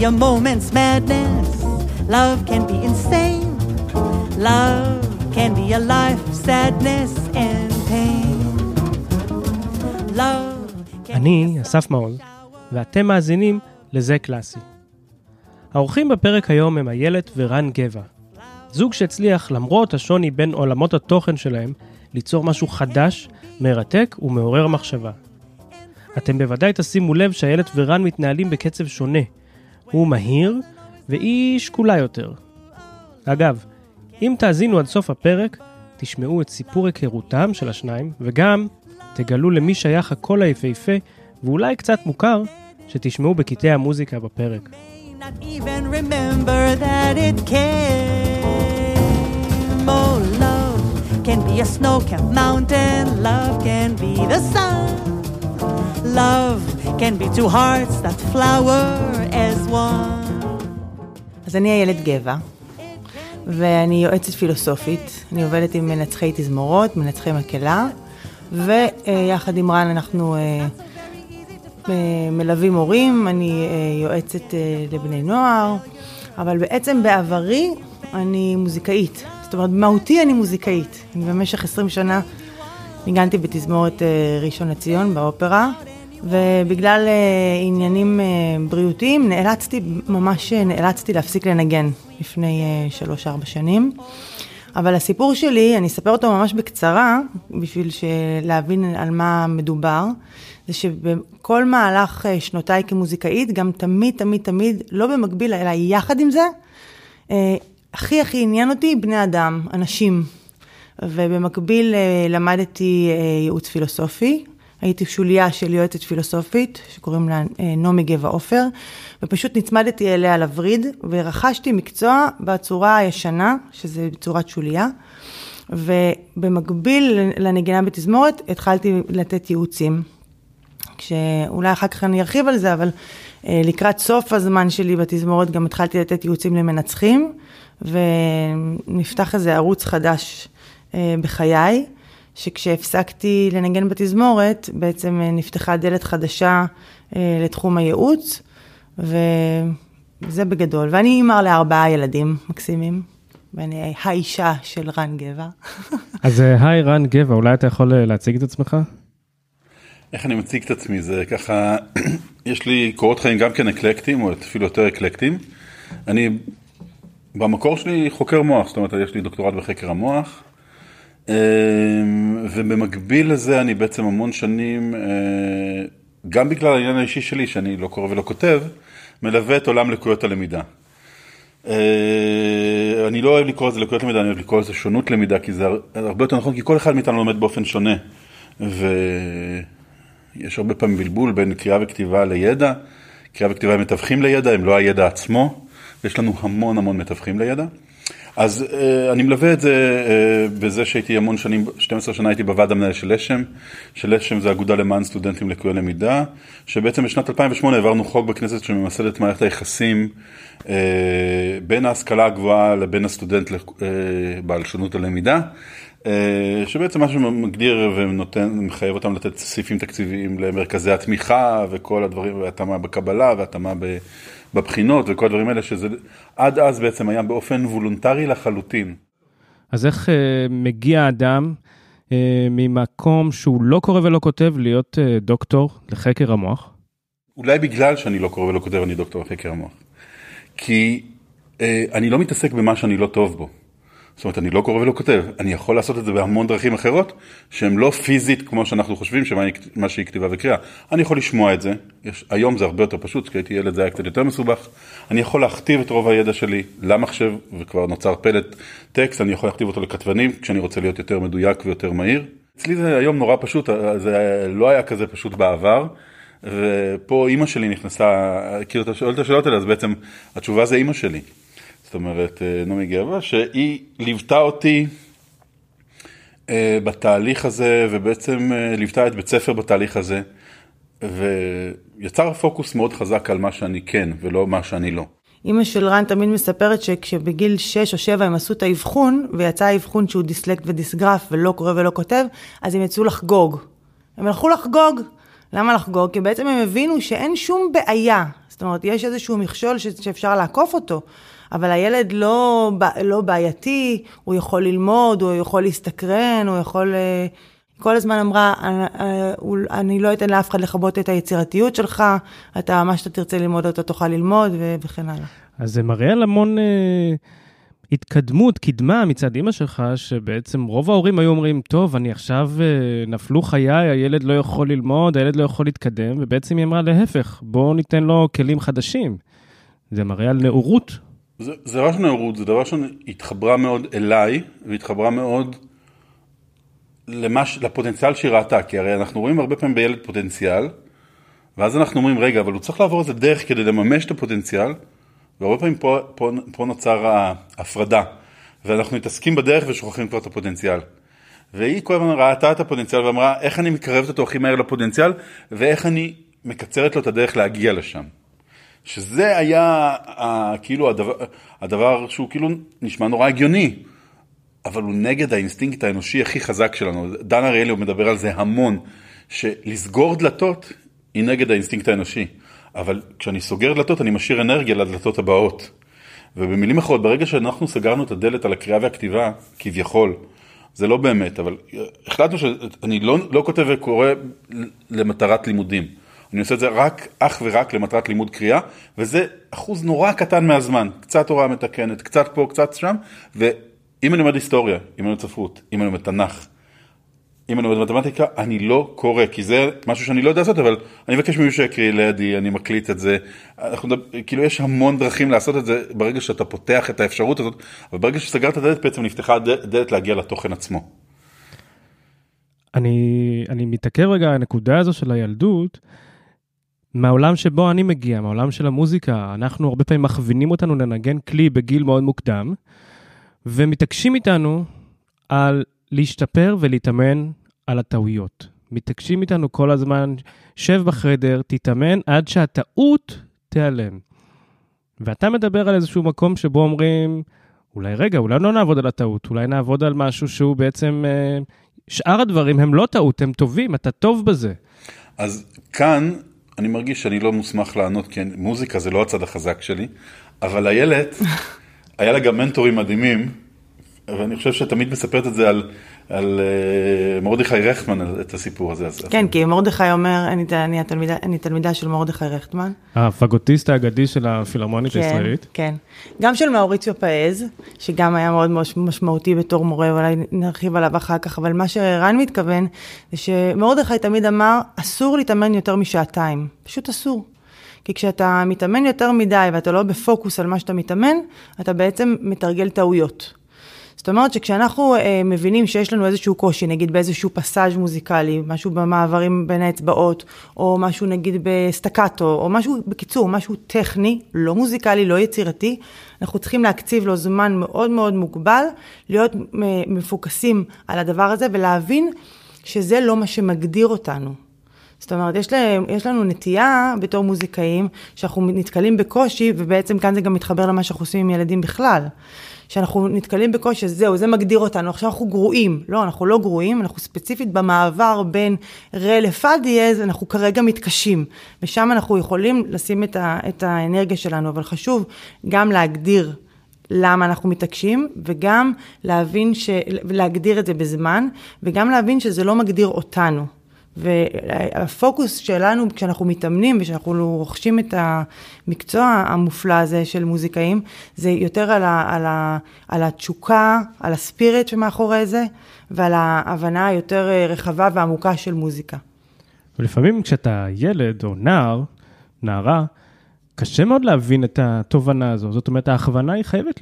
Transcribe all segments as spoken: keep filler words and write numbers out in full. be a moment's madness. Love can be insane. Love can be a life of sadness and pain. Love. אני אסף מעול, ואתם מאזינים לזה קלאסי. האורחים בפרק היום הם איילת ורן גבע. זוג שהצליח למרות השוני בין עולמות התוכן שלהם ליצור משהו חדש, מרתק ומעורר מחשבה. אתם בוודאי תשימו לב שאיילת ורן מתנהלים בקצב שונה. הוא מהיר והיא שקולה יותר. אגב, אם תאזינו עד סוף הפרק, תשמעו את סיפור היכרותם של השניים, וגם תגלו למי שייך הקול היפהפה ואולי קצת מוכר שתשמעו בקטעי המוזיקה בפרק. Not even remember that it came. Oh, love can be a snow-capped mountain. Love can be the sun. Love can be two hearts that flower as one. אז אני איילת גבע, ואני יועצת פילוסופית. אני עובדת עם מנצחי תזמורות, מנצחי מקהלה, ויחד עם רן אנחנו מלווים הורים, אני יועצת לבני נוער, אבל בעצם בעברי אני מוזיקאית. זאת אומרת, מהותי אני מוזיקאית. במשך עשרים שנה ניגנתי בתזמורת ראשון לציון באופרה, ובגלל עניינים בריאותיים נאלצתי, ממש נאלצתי להפסיק לנגן לפני שלוש ארבע שנים. אבל הסיפור שלי, אני אספר אותו ממש בקצרה, בשביל להבין על מה מדובר, זה שבכל מהלך שנותיי כמוזיקאית, גם תמיד, תמיד, תמיד, לא במקביל, אלא יחד עם זה, הכי הכי עניין אותי בני אדם, אנשים. ובמקביל למדתי ייעוץ פילוסופי, הייתי שוליה של יועצת פילוסופית, שקוראים לה נעמי גבע-אופר, ופשוט נצמדתי אליה לוריד, ורכשתי מקצוע בצורה הישנה, שזה בצורת שוליה, ובמקביל לנגינה בתזמורת, התחלתי לתת ייעוצים. כשאולי אחר כך אני ארחיב על זה, אבל לקראת סוף הזמן שלי בתזמורת, גם התחלתי לתת ייעוצים למנצחים, ונפתח איזה ערוץ חדש בחיי, שכשהפסקתי לנגן בתזמורת, בעצם נפתחה דלת חדשה לתחום הייעוץ, וזה בגדול. ואני אימא לארבעה ילדים מקסימים, ואני האישה של רן גבע. אז היי רן גבע, אולי אתה יכול להציג את עצמך? איך אני מציג את עצמי? זה ככה, יש לי קורות חיים גם כן אקלקטיים, או אפילו יותר אקלקטיים. אני במקור שלי חוקר מוח, זאת אומרת, יש לי דוקטורט בחקר המוח, ובמקביל לזה אני בעצם המון שנים, גם בגלל העניין האישי שלי, שאני לא קורא ולא כותב, מלווה את עולם לקויות הלמידה. אני לא אוהב לקרוא את זה לקויות למידה, אני אוהב לקרוא את זה שונות למידה, כי זה הרבה יותר נכון, כי כל אחד מאיתנו לומד באופן שונה, ויש הרבה פעמים בלבול בין קריאה וכתיבה לידע. קריאה וכתיבה הם מתווכים לידע, הם לא הידע עצמו, ויש לנו המון המון מתווכים לידע. אז uh, אני מלווה את זה uh, בזה שהייתי המון שנים, שתים עשרה שנה הייתי בוועד המנהל של לשם, של לשם זה אגודה למען סטודנטים לקויי למידה, שבעצם בשנת אלפיים ושמונה העברנו חוק בכנסת שממסד את מערכת היחסים uh, בין ההשכלה הגבוהה לבין הסטודנט לק... uh, בעל שונות הלמידה, uh, שבעצם משהו מגדיר ונותן, מחייב אותם לתת סעיפים תקציביים למרכזי התמיכה וכל הדברים, והתאמה בקבלה והתאמה ב... בבחינות וכל הדברים האלה, שזה עד אז בעצם היה באופן וולונטרי לחלוטין. אז איך uh, מגיע אדם uh, ממקום שהוא לא קורא ולא כותב להיות uh, דוקטור לחקר המוח? אולי בגלל שאני לא קורא ולא כותב אני דוקטור לחקר המוח. כי uh, אני לא מתעסק במה שאני לא טוב בו. זאת אומרת, אני לא קורא ולא כותב. אני יכול לעשות את זה בהמון דרכים אחרות, שהן לא פיזית כמו שאנחנו חושבים, שמה שהיא כתיבה וקריאה. אני יכול לשמוע את זה. יש, היום זה הרבה יותר פשוט, כי הייתי ילד, זה היה קצת יותר מסובך. אני יכול להכתיב את רוב הידע שלי למחשב, וכבר נוצר פלט טקסט, אני יכול להכתיב אותו לכתבנים, כשאני רוצה להיות יותר מדויק ויותר מהיר. אצלי זה היום נורא פשוט, זה לא היה כזה פשוט בעבר. ופה אימא שלי נכנסה, כאילו אתה שואל את השאלות האלה, אז בעצם התשובה זה אימא שלי. זאת אומרת, נעמי גבע, שהיא ליוותה אותי בתהליך הזה, ובעצם ליוותה את בית ספר בתהליך הזה, ויצר פוקוס מאוד חזק על מה שאני כן, ולא מה שאני לא. אמא של רן תמיד מספרת שכשבגיל שש או שבע הם עשו את האבחון, ויצא האבחון שהוא דיסלקט ודיסגרף, ולא קורא ולא כותב, אז הם יצאו לחגוג. הם הלכו לחגוג. למה לחגוג? כי בעצם הם הבינו שאין שום בעיה. זאת אומרת, יש איזשהו מכשול ש- שאפשר לעקוף אותו, אבל הילד לא, לא בעייתי, הוא יכול ללמוד, הוא יכול להסתקרן, הוא יכול... כל הזמן אמרה, אני לא אתן לאף אחד לכבות את היצירתיות שלך, אתה, מה שאתה תרצה ללמוד, אתה תוכל ללמוד, וכן הלאה. אז זה מראה על המון אה, התקדמות, קדמה מצד אמא שלך, שבעצם רוב ההורים היו אומרים, טוב, אני עכשיו אה, נפלו חיי, הילד לא יכול ללמוד, הילד לא יכול להתקדם, ובעצם היא אמרה להפך, בואו ניתן לו כלים חדשים. זה מראה על נאורות. זה, זה רק נאורות, זה דבר שהתחברה מאוד אליי, והתחברה מאוד... למש, לפוטנציאל שהיא ראתה, כי הרי אנחנו רואים הרבה פעמים בילד פוטנציאל, ואז אנחנו אומרים, רגע, אבל הוא צריך לעבור איזה דרך כדי לממש את הפוטנציאל, והרבה פעמים פה, פה, פה נוצר ההפרדה, ואנחנו מתעסקים בדרך ושוכחים כבר את הפוטנציאל. והיא כל הזמן ראתה את הפוטנציאל ואמרה, איך אני מקרבת אותו הכי מהר לפוטנציאל, ואיך אני מקצרת לו את הדרך להגיע לשם. שזה היה כאילו הדבר, הדבר שהוא כאילו נשמע נורא הגיוני, אבל הוא נגד האינסטינקט האנושי הכי חזק שלנו. דן אריאלי הוא מדבר על זה המון, שלסגור דלתות היא נגד האינסטינקט האנושי. אבל כשאני סוגר דלתות, אני משאיר אנרגיה לדלתות הבאות. ובמילים אחרות, ברגע שאנחנו סגרנו את הדלת על הקריאה והכתיבה, כביכול, זה לא באמת, אבל החלטנו שאני לא, לא כותב וקורא למטרת לימודים. אני עושה את זה רק, אך ורק למטרת לימוד קריאה, וזה אחוז נורא קטן מהזמן. קצת הוראה מתקנת, קצת פה, קצת שם, ו... אם אני לומד היסטוריה, אם אני לומד ספרות, אם אני לומד תנ"ך, אם אני לומד מתמטיקה, אני לא קורא, כי זה משהו שאני לא יודע לעשות, אבל אני מבקש מישהו שיקריא לידי, אני מקליט את זה. אנחנו, כאילו יש המון דרכים לעשות את זה ברגע שאתה פותח את האפשרות הזאת, אבל ברגע שסגרת הדלת, בעצם נפתחה הדלת להגיע לתוכן עצמו. אני, אני מתעכב רגע, הנקודה הזו של הילדות, מהעולם שבו אני מגיע, מהעולם של המוזיקה, אנחנו הרבה פעמים מכווינים אותנו לנגן כלי בגיל מאוד מוקדם, ומתעקשים איתנו על להשתפר ולהתאמן על הטעויות. מתעקשים איתנו כל הזמן, שב בחדר, תתאמן עד שהטעות תיעלם. ואתה מדבר על איזשהו מקום שבו אומרים, אולי רגע, אולי לא נעבוד על הטעות, אולי נעבוד על משהו שהוא בעצם, שאר הדברים הם לא טעות, הם טובים, אתה טוב בזה. אז כאן אני מרגיש שאני לא מוסמך לענות, כי מוזיקה זה לא הצד החזק שלי, אבל הילד... היה לה גם מנטורים מדהימים, ואני חושב שתמיד מספרת את זה על, על מורדכי רחמן, את הסיפור הזה. כן, כי מורדכי אומר, אני, אני, התלמידה, אני תלמידה של מורדכי רחמן. הפגוטיסט האגדי של הפילהרמונית הישראלית. כן, כן. גם של מאוריציו פאז, שגם היה מאוד משמעותי בתור מורה, ואולי נרחיב עליו אחר כך, אבל מה שרן מתכוון, זה שמורדכי תמיד אמר, אסור להתאמן יותר משעתיים. פשוט אסור. כי כשאתה מתאמן יותר מדי, ואתה לא בפוקוס על מה שאתה מתאמן, אתה בעצם מתרגל טעויות. זאת אומרת שכשאנחנו אה, מבינים שיש לנו איזשהו קושי, נגיד באיזשהו פסאז' מוזיקלי, משהו במעברים בין האצבעות, או משהו נגיד בסטקאטו, או משהו בקיצור, משהו טכני, לא מוזיקלי, לא יצירתי, אנחנו צריכים להקציב לו זמן מאוד מאוד מוגבל, להיות מפוקסים על הדבר הזה, ולהבין שזה לא מה שמגדיר אותנו. זאת אומרת, יש, להם, יש לנו נטייה בתור מוזיקאים, שאנחנו נתקלים בקושי, ובעצם כאן זה גם מתחבר למה שאנחנו עושים עם ילדים בכלל. שאנחנו נתקלים בקושי, זהו, זה מגדיר אותנו, עכשיו אנחנו גרועים. לא, אנחנו לא גרועים, אנחנו ספציפית במעבר בין רה לפה דיאז, אנחנו כרגע מתקשים. ושם אנחנו יכולים לשים את, ה, את האנרגיה שלנו, אבל חשוב גם להגדיר למה אנחנו מתעקשים, וגם להבין ש, להגדיר את זה בזמן, וגם להבין שזה לא מגדיר אותנו. והפוקוס שלנו כשאנחנו מתאמנים ושאנחנו רוכשים את המקצוע המופלא הזה של מוזיקאים, זה יותר על, ה, על, ה, על התשוקה, על הספיריט שמאחורי זה, ועל ההבנה היותר רחבה ועמוקה של מוזיקה. ולפעמים כשאתה ילד או נער, נערה, קשה מאוד להבין את התובנה הזו. זאת אומרת, ההכוונה היא חייבת,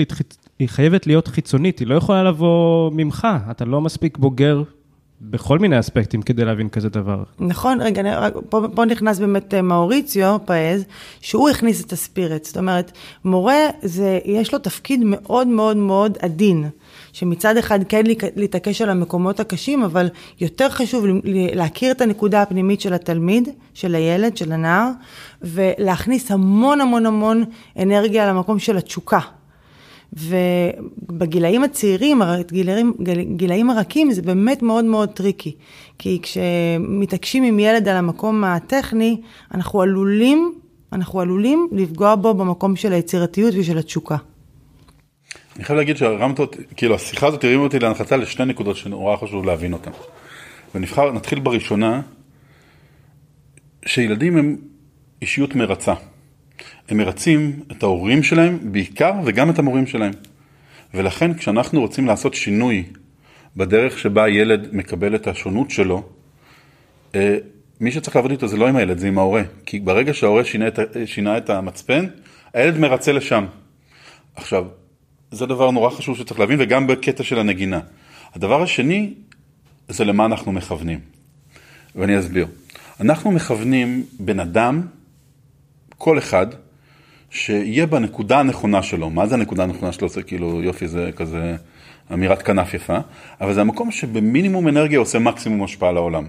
היא חייבת להיות חיצונית, היא לא יכולה לבוא ממך, אתה לא מספיק בוגר בכל מיני אספקטים כדי להבין כזה דבר. נכון, רגע, פה, פה נכנס באמת מאוריציו פאז, שהוא הכניס את הספירט. זאת אומרת, מורה, זה, יש לו תפקיד מאוד מאוד מאוד עדין, שמצד אחד כן להתעקש על המקומות הקשים, אבל יותר חשוב להכיר את הנקודה הפנימית של התלמיד, של הילד, של הנער, ולהכניס המון המון המון אנרגיה למקום של התשוקה. ובגילאים הצעירים, גילאים, גילאים הרכים, זה באמת מאוד מאוד טריקי. כי כשמתעקשים עם ילד על המקום הטכני, אנחנו עלולים אנחנו עלולים לפגוע בו במקום של היצירתיות ושל התשוקה. אני חייב להגיד שהרמת אותי, כאילו השיחה הזאת הרימה אותי להנחתה לשני נקודות שנורא חשוב להבין אותן. ונבחר, נתחיל בראשונה, שילדים הם אישיות מרצה. הם מרצים את ההורים שלהם בעיקר וגם את המורים שלהם. ולכן כשאנחנו רוצים לעשות שינוי בדרך שבה הילד מקבל את השונות שלו, מי שצריך לעבוד איתו זה לא עם הילד, זה עם ההורה. כי ברגע שההורה שינה את, שינה את המצפן, הילד מרצה לשם. עכשיו, זה דבר נורא חשוב שצריך להבין, וגם בקטע של הנגינה. הדבר השני, זה למה אנחנו מכוונים. ואני אסביר. אנחנו מכוונים בן אדם, כל אחד, שיהיה בנקודה הנכונה שלו. מה זה הנקודה הנכונה שלו? זה כאילו, יופי, זה כזה אמירת כנף יפה. אבל זה המקום שבמינימום אנרגיה עושה מקסימום השפעה לעולם.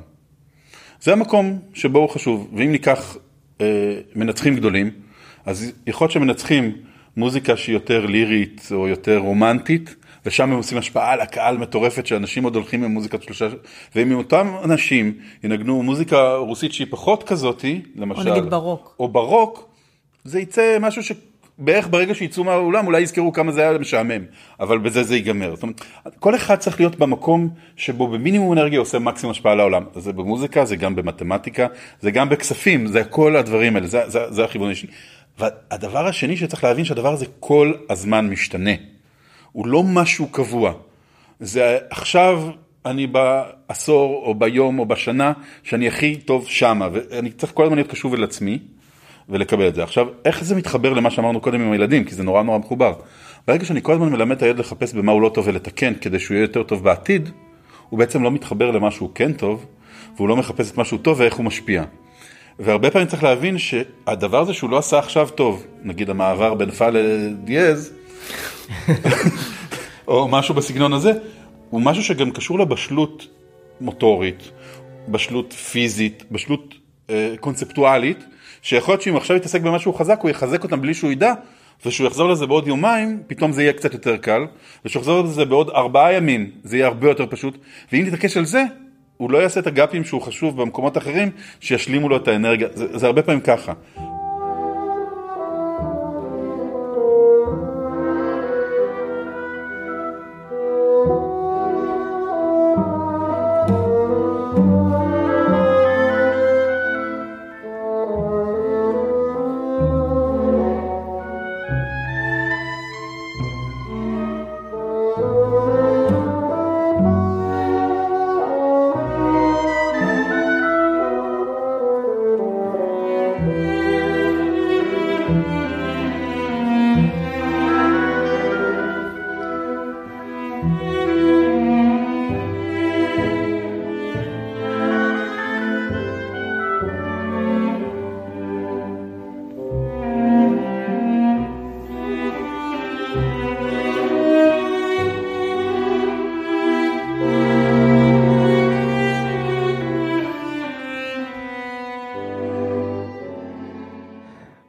זה המקום שבו הוא חשוב. ואם ניקח אה, מנצחים גדולים, אז יכול להיות שמנצחים מוזיקה שהיא יותר לירית או יותר רומנטית, ושם הם עושים השפעה על הקהל מטורפת שאנשים עוד הולכים עם מוזיקת שלושה, ואם אותם אנשים ינגנו מוזיקה רוסית שהיא פחות כזאת, למשל, או נגיד ברוק. או ברוק, זה יצא משהו שבערך ברגע שיצאו מהעולם, אולי יזכרו כמה זה היה משעמם, אבל בזה זה ייגמר. זאת אומרת, כל אחד צריך להיות במקום שבו במינימום אנרגיה עושה מקסימום השפעה על העולם. זה במוזיקה, זה גם במתמטיקה, זה גם בכספים, זה כל הדברים האלה, זה, זה, זה הכיוון השני. והדבר השני שצריך להבין שהדבר הזה כל הזמן משתנה. הוא לא משהו קבוע. זה עכשיו אני בעשור או ביום או בשנה שאני הכי טוב שמה. ואני צריך כל הזמן להיות קשוב אל עצמי ולקבל את זה. עכשיו, איך זה מתחבר למה שאמרנו קודם עם הילדים? כי זה נורא נורא מחובר. ברגע שאני כל הזמן מלמד את הילד לחפש במה הוא לא טוב ולתקן כדי שהוא יהיה יותר טוב בעתיד, הוא בעצם לא מתחבר למה שהוא כן טוב, והוא לא מחפש את משהו טוב ואיך הוא משפיע. והרבה פעמים צריך להבין שהדבר הזה שהוא לא עשה עכשיו טוב, נגיד המעבר בין פא לדיאז, או משהו בסגנון הזה, הוא משהו שגם קשור לבשלות מוטורית, בשלות פיזית, בשלות אה, קונספטואלית, שיכול להיות שאם עכשיו יתעסק במשהו חזק, הוא יחזק אותם בלי שהוא ידע, ושהוא יחזור לזה בעוד יומיים, פתאום זה יהיה קצת יותר קל, ושהוא יחזור לזה בעוד ארבעה ימים, זה יהיה הרבה יותר פשוט, ואם תתעקש על זה, הוא לא יעשה את הגאפים שהוא חשוב במקומות אחרים, שישלימו לו את האנרגיה. זה, זה הרבה פעמים ככה.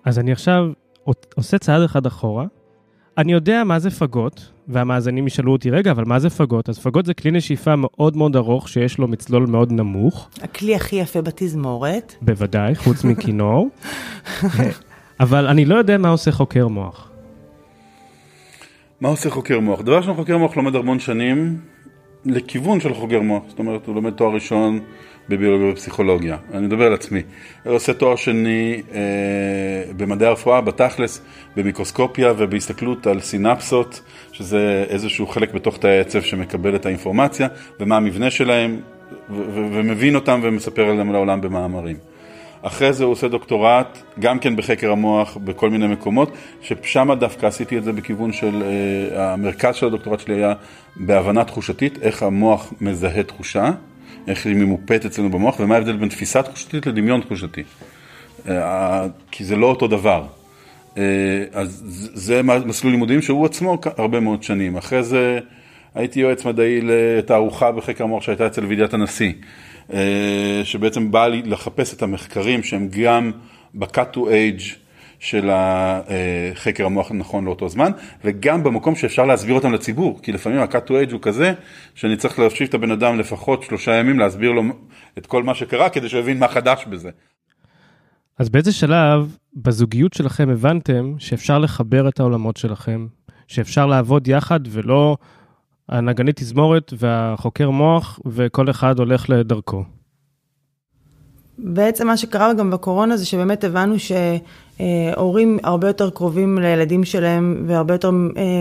אז אני עכשיו עושה צעד אחד אחורה, אני יודע מה זה פגוט, והמאזנים ישאלו אותי רגע, אבל מה זה פגוט? אז פגוט זה כלי נשיפה מאוד מאוד ארוך, שיש לו מצלול מאוד נמוך. הכלי הכי יפה בתזמורת. בוודאי, חוץ מכינור. אבל אני לא יודע מה עושה חוקר מוח. מה עושה חוקר מוח? דבר של חוקר מוח לומד המון שנים, לכיוון של חוקר מוח, זאת אומרת, הוא לומד תואר ראשון, בביולוגיה ופסיכולוגיה. אני מדבר על עצמי. עושה תואר שני אה, במדעי הרפואה, בתכלס, במיקרוסקופיה ובהסתכלות על סינפסות, שזה איזשהו חלק בתוך תאי העצב שמקבל את האינפורמציה, ומה המבנה שלהם, ו- ו- ומבין אותם ומספר עליהם לעולם במאמרים. אחרי זה הוא עושה דוקטורט, גם כן בחקר המוח, בכל מיני מקומות, ששם דווקא עשיתי את זה בכיוון של, אה, המרכז של הדוקטורט שלי היה בהבנה תחושתית, איך המוח מזהה תחושה, איך היא ממופת אצלנו במוח, ומה ההבדל בין תפיסה תחושתית לדמיון תחושתי. כי זה לא אותו דבר. אז זה מסלול לימודים שהוא עצמו הרבה מאוד שנים. אחרי זה הייתי יועץ מדעי לתערוכה בחקר המוח שהייתה אצל וידיעת הנשיא, שבעצם באה לחפש את המחקרים שהם גם ב-cut to age של חקר המוח נכון לאותו זמן, וגם במקום שאפשר להסביר אותם לציבור, כי לפעמים ה-cut to age הוא כזה, שאני צריך להפשיב את הבן אדם לפחות שלושה ימים, להסביר לו את כל מה שקרה, כדי שהוא יבין מה חדש בזה. אז באיזה שלב בזוגיות שלכם הבנתם שאפשר לחבר את העולמות שלכם, שאפשר לעבוד יחד ולא הנגנית תזמורת והחוקר מוח וכל אחד הולך לדרכו? בעצם מה שקרה גם בקורונה זה שבאמת הבנו שהורים הרבה יותר קרובים לילדים שלהם והרבה יותר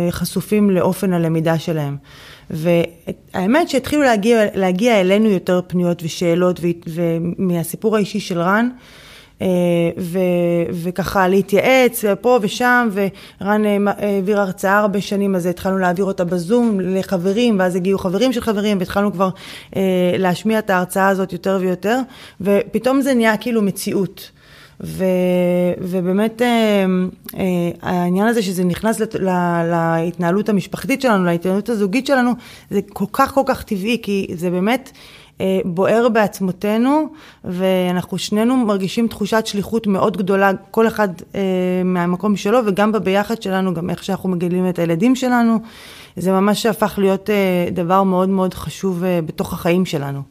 חשופים לאופן הלמידה שלהם. והאמת שהתחילו להגיע, להגיע אלינו יותר פניות ושאלות ומהסיפור האישי של רן, וככה להתייעץ פה ושם, ורן העביר הרצאה הרבה שנים, אז התחלנו להעביר אותה בזום לחברים, ואז הגיעו חברים של חברים, והתחלנו כבר להשמיע את ההרצאה הזאת יותר ויותר, ופתאום זה נהיה כאילו מציאות. ובאמת העניין הזה שזה נכנס להתנהלות המשפחתית שלנו, להתנהלות הזוגית שלנו, זה כל כך כל כך טבעי, כי זה באמת בוער בעצמותינו, ואנחנו שנינו מרגישים תחושת שליחות מאוד גדולה, כל אחד מהמקום שלו, וגם בביחד שלנו, גם איך שאנחנו מגלים את הילדים שלנו, זה ממש הפך להיות דבר מאוד מאוד חשוב בתוך החיים שלנו.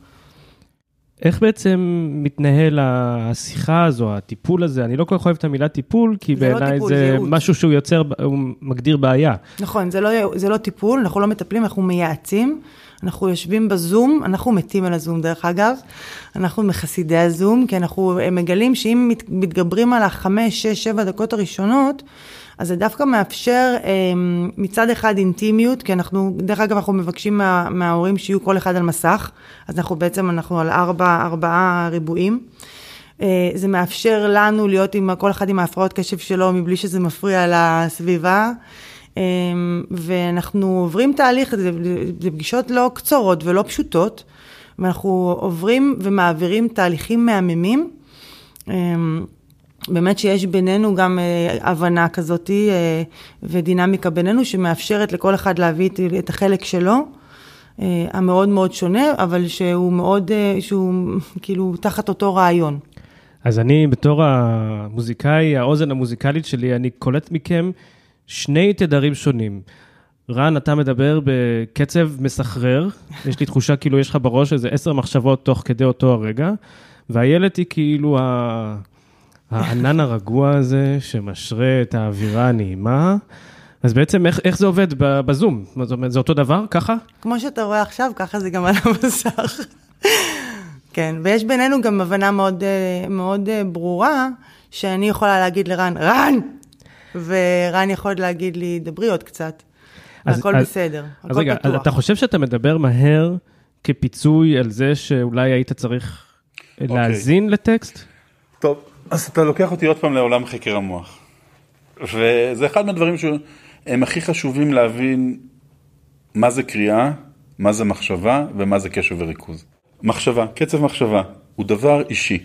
איך בעצם מתנהל השיחה הזו, הטיפול הזה? אני לא כל כך אוהב את המילה טיפול, כי בעיניי זה משהו שהוא יוצר, הוא מגדיר בעיה. נכון, זה לא טיפול, אנחנו לא מטפלים, אנחנו מייעצים, אנחנו יושבים בזום, אנחנו מתים על הזום דרך אגב, אנחנו מחסידי הזום, כי אנחנו מגלים שאם מתגברים על החמש, שש, שבע דקות הראשונות, אז זה דווקא מאפשר מצד אחד אינטימיות, כי אנחנו, דרך אגב, אנחנו מבקשים מה, מההורים שיהיו כל אחד על מסך, אז אנחנו בעצם, אנחנו על ארבע, ארבעה ריבועים, זה מאפשר לנו להיות עם כל אחד עם ההפרעות קשב שלו, מבלי שזה מפריע לסביבה, ואנחנו עוברים תהליך, זה, זה פגישות לא קצרות ולא פשוטות, ואנחנו עוברים ומעבירים תהליכים מהממים, באמת שיש בינינו גם הבנה כזאת ודינמיקה בינינו שמאפשרת לכל אחד להביא את החלק שלו, המאוד מאוד שונה, אבל שהוא מאוד, שהוא כאילו תחת אותו רעיון. אז אני בתור המוזיקאי, האוזן המוזיקלית שלי, אני קולט מכם שני תדרים שונים. רן, אתה מדבר בקצב מסחרר, יש לי תחושה כאילו יש לך בראש איזה עשר מחשבות תוך כדי אותו הרגע, והאיילת היא כאילו ה... הענן הרגוע הזה שמשרה את האווירה הנעימה, אז בעצם איך, איך זה עובד בזום? זה אותו דבר, ככה? כמו שאתה רואה עכשיו, ככה זה גם על המסך. כן, ויש בינינו גם הבנה מאוד, מאוד ברורה, שאני יכולה להגיד לרן, רן! ורן יכול להגיד לי, דברי עוד קצת. אז, הכל אז, בסדר, אז הכל רגע, פתוח. אז אתה חושב שאתה מדבר מהר כפיצוי על זה שאולי היית צריך okay. להזין לטקסט? טוב. אז אתה לוקח אותי עוד פעם לעולם חקר המוח. וזה אחד מהדברים שהם הכי חשובים להבין מה זה קריאה, מה זה מחשבה ומה זה קשב וריכוז. מחשבה, קצב מחשבה, הוא דבר אישי,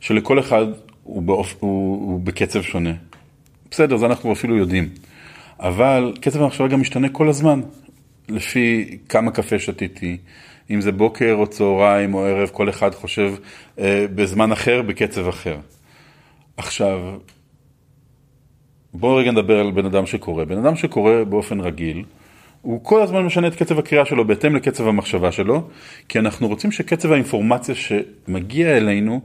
שלכל אחד הוא, באופ... הוא... הוא בקצב שונה. בסדר, זה אנחנו אפילו יודעים. אבל קצב המחשבה גם משתנה כל הזמן, לפי כמה קפה שתיתי, אם זה בוקר או צהריים או ערב, כל אחד חושב אה, בזמן אחר, בקצב אחר. עכשיו, בואו רגע נדבר על בן אדם שקורא. בן אדם שקורא באופן רגיל, הוא כל הזמן משנה את קצב הקריאה שלו, בהתאם לקצב המחשבה שלו, כי אנחנו רוצים שקצב האינפורמציה שמגיע אלינו,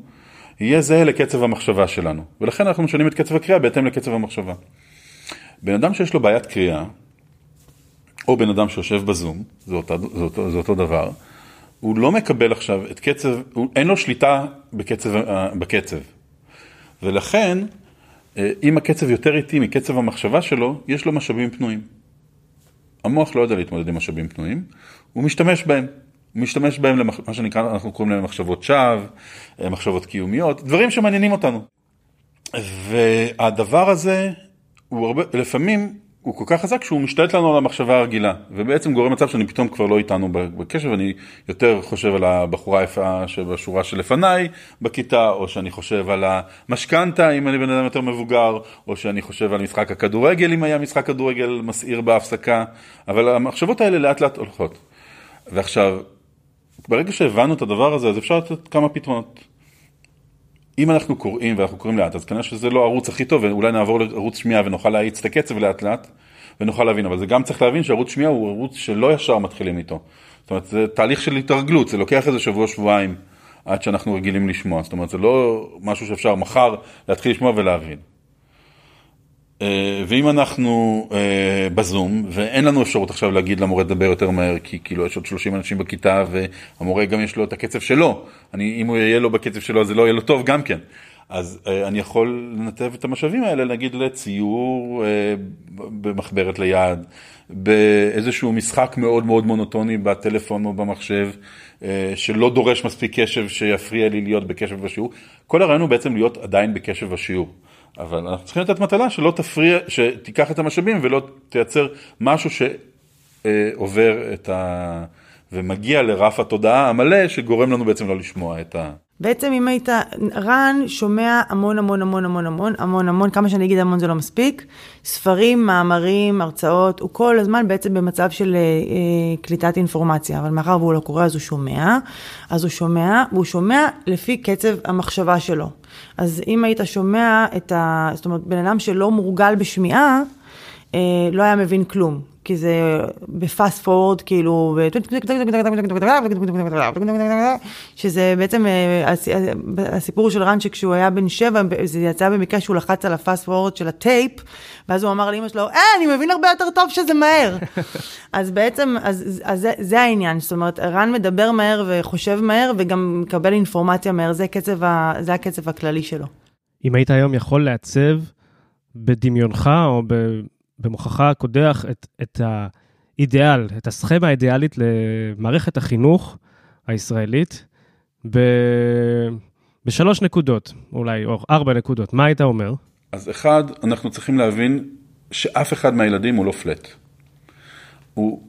יהיה זהה לקצב המחשבה שלנו. ולכן אנחנו משנים את קצב הקריאה, בהתאם לקצב המחשבה. בן אדם שיש לו בעיית קריאה, או בן אדם שיושב בזום, זה אותו, זה אותו, זה אותו דבר, הוא לא מקבל עכשיו את קצב, הוא, אין לו שליטה בקצב, בקצב. ולכן, אם הקצב יותר איטי מקצב המחשבה שלו, יש לו משאבים פנויים. המוח לא יודע להתמודד עם משאבים פנויים, הוא משתמש בהם. הוא משתמש בהם למה שנקרא, אנחנו קוראים להם מחשבות שווא, מחשבות קיומיות, דברים שמעניינים אותנו. והדבר הזה, הוא הרבה, לפעמים, הוא כל כך חזק שהוא משתלט לנו על המחשבה הרגילה, ובעצם גורם מצב שאני פתאום כבר לא איתנו בקשב, אני יותר חושב על הבחורה היפה שבשורה שלפניי בכיתה, או שאני חושב על המשכנתה, אם אני בן אדם יותר מבוגר, או שאני חושב על משחק הכדורגל, אם היה משחק כדורגל מסעיר בהפסקה, אבל המחשבות האלה לאט לאט הולכות. ועכשיו, ברגע שהבנו את הדבר הזה, אז אפשר לתת כמה פתרונות. אם אנחנו קוראים ואנחנו קוראים לאט, אז כנראה שזה לא הערוץ הכי טוב, ואולי נעבור לערוץ שמיעה ונוכל להאיץ את הקצב לאט לאט, ונוכל להבין, אבל זה גם צריך להבין שערוץ שמיעה הוא ערוץ שלא ישר מתחילים איתו. זאת אומרת, זה תהליך של התרגלות, זה לוקח איזה שבוע שבועיים עד שאנחנו רגילים לשמוע. זאת אומרת, זה לא משהו שאפשר מחר להתחיל לשמוע ולהבין. ואם אנחנו בזום, ואין לנו אפשרות עכשיו להגיד למורה לדבר יותר מהר, כי כאילו יש עוד שלושים אנשים בכיתה, והמורה גם יש לו את הקצב שלו. אני, אם הוא יהיה לו בקצב שלו, אז זה לא יהיה לו טוב גם כן. אז אני יכול לנתב את המשאבים האלה, נגיד לציור במחברת ליד, באיזשהו משחק מאוד מאוד מונוטוני בטלפון או במחשב, שלא דורש מספיק קשב שיפריע לי להיות בקשב בשיעור. כל הרעיון הוא בעצם להיות עדיין בקשב בשיעור. אבל אנחנו צריכים לתת מטלה שלא תפריע, שתיקח את המשאבים ולא תייצר משהו שעובר את ה... ומגיע לרף התודעה המלא שגורם לנו בעצם לא לשמוע את ה... בעצם אם היית, רן שומע המון המון המון המון המון המון המון, כמה שאני אגיד המון זה לא מספיק, ספרים, מאמרים, הרצאות, הוא כל הזמן בעצם במצב של אה, קליטת אינפורמציה, אבל מאחר והוא לא קורא אז הוא שומע, אז הוא שומע, והוא שומע לפי קצב המחשבה שלו. אז אם היית שומע את ה... זאת אומרת, בן אדם שלא מורגל בשמיעה, אה, לא היה מבין כלום. כי זה בפאסט פורד, כאילו, שזה בעצם הסיפור של רן שכשהוא היה בן שבע, זה יצא במקרה שהוא לחץ על הפאסט פורד של הטייפ, ואז הוא אמר לאמא שלו, אה, אני מבין הרבה יותר טוב שזה מהר. אז בעצם, זה העניין, זאת אומרת, רן מדבר מהר וחושב מהר, וגם מקבל אינפורמציה מהר, זה הקצב הכללי שלו. אם היית היום יכול לעצב בדמיונך, או ב... במוכחך הקודח את, את האידיאל, את הסכמה האידיאלית למערכת החינוך הישראלית, ב, בשלוש נקודות, אולי, או ארבע נקודות. מה היית אומר? אז אחד, אנחנו צריכים להבין שאף אחד מהילדים הוא לא פלט. הוא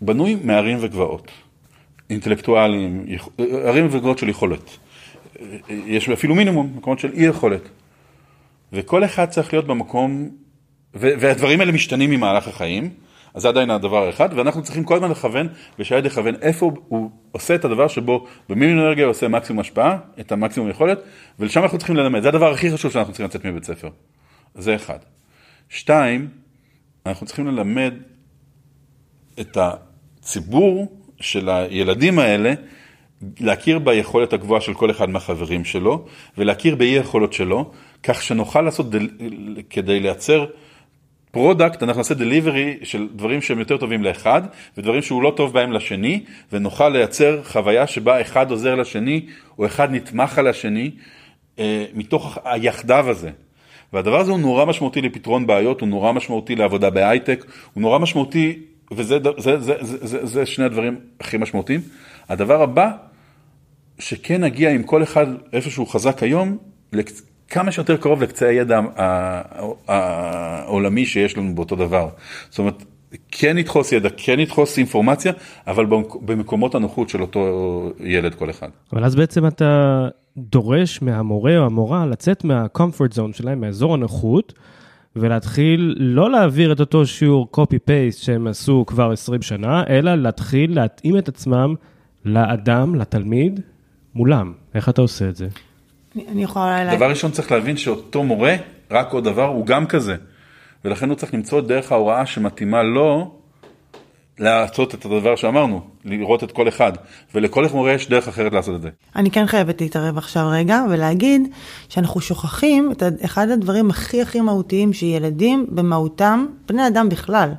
בנוי מערים וגבעות, אינטלקטואליים, יכ... ערים וגבעות של יכולת. יש אפילו מינימום, מקומות של אי יכולת. וכל אחד צריך להיות במקום... והדברים האלה משתנים ממהלך החיים, אז זה עדיין הדבר האחד, ואנחנו צריכים כל הזמן לכוון, ושהילד יכוון איפה הוא עושה את הדבר שבו, במינימום אנרגיה הוא עושה מקסימום השפעה, את המקסימום יכולת, ולשם אנחנו צריכים ללמד. זה הדבר הכי חשוב שאנחנו צריכים לצאת מבית ספר. זה אחד. שתיים, אנחנו צריכים ללמד את הציבור של הילדים האלה, להכיר ביכולת הגבוהה של כל אחד מהחברים שלו, ולהכיר באי יכולות שלו, כך שנוכל לעשות, דל... כדי לייצר פרודקט, אנחנו נעשה דליברי של דברים שהם יותר טובים לאחד, ודברים שהוא לא טוב בהם לשני, ונוכל לייצר חוויה שבה אחד עוזר לשני, או אחד נתמך על השני, אה, מתוך היחדיו הזה. והדבר הזה הוא נורא משמעותי לפתרון בעיות, הוא נורא משמעותי לעבודה בהייטק, הוא נורא משמעותי, וזה זה, זה, זה, זה, זה שני הדברים הכי משמעותיים. הדבר הבא, שכן נגיע עם כל אחד איפשהו חזק היום, לקצ... כמה שיותר קרוב לקצה הידע העולמי שיש לנו באותו דבר. זאת אומרת, כן נדחוס ידע, כן נדחוס אינפורמציה, אבל במקומות הנוחות של אותו ילד כל אחד. אבל אז בעצם אתה דורש מהמורה או המורה לצאת מה-comfort zone שלהם, מהאזור הנוחות, ולהתחיל לא להעביר את אותו שיעור copy-paste שהם עשו כבר עשרים שנה, אלא להתחיל להתאים את עצמם לאדם, לתלמיד, מולם. איך אתה עושה את זה? אני יכולה להגיד. דבר ראשון צריך להבין שאותו מורה, רק עוד דבר, הוא גם כזה. ולכן הוא צריך למצוא דרך ההוראה שמתאימה לו, לעשות את הדבר שאמרנו, לראות את כל אחד. ולכל מורה יש דרך אחרת לעשות את זה. אני כן חייבת להתערב עכשיו רגע, ולהגיד שאנחנו שוכחים את אחד הדברים הכי הכי מהותיים, שילדים במהותם, בני אדם בכלל,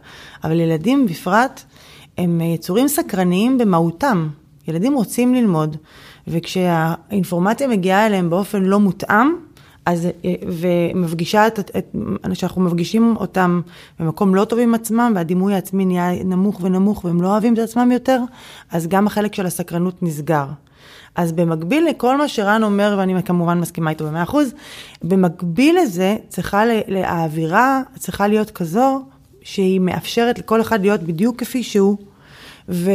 אבל ילדים בפרט, הם יצורים סקרניים במהותם. ילדים רוצים ללמוד, וכשהאינפורמציה מגיעה אליהם באופן לא מותאם, אז, ומפגישה את, את, שאנחנו מפגישים אותם במקום לא טוב עם עצמם, והדימוי העצמי נהיה נמוך ונמוך, והם לא אוהבים את עצמם יותר, אז גם החלק של הסקרנות נסגר. אז במקביל לכל מה שרן אומר, ואני כמובן מסכימה איתו ב-מאה אחוז, במקביל לזה, צריכה להעבירה, צריכה להיות כזו, שהיא מאפשרת לכל אחד להיות בדיוק כפי שהוא, ו...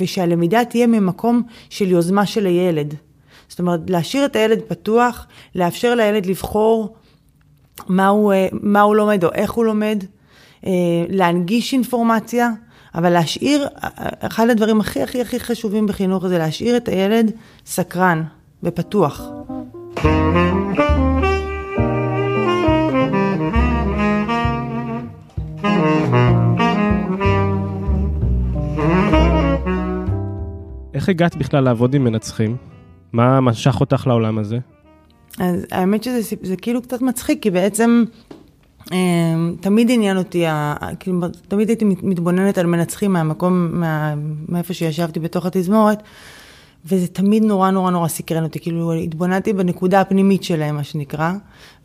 ושהלמידה תהיה ממקום של יוזמה של הילד. זאת אומרת, להשאיר את הילד פתוח, לאפשר לילד לבחור מה הוא, מה הוא לומד או איך הוא לומד, להנגיש אינפורמציה, אבל להשאיר, אחד הדברים הכי הכי הכי חשובים בחינוך זה להשאיר את הילד סקרן ופתוח. איך הגעת בכלל לעבוד עם מנצחים? מה משך אותך לעולם הזה? אז האמת שזה זה, זה כאילו קצת מצחיק, כי בעצם תמיד עניין אותי, כאילו, תמיד הייתי מתבוננת על מנצחים מהמקום, מה, מאיפה שישבתי בתוך התזמורת, וזה תמיד נורא נורא נורא סקרן אותי, כאילו התבוננתי בנקודה הפנימית שלהם, מה שנקרא,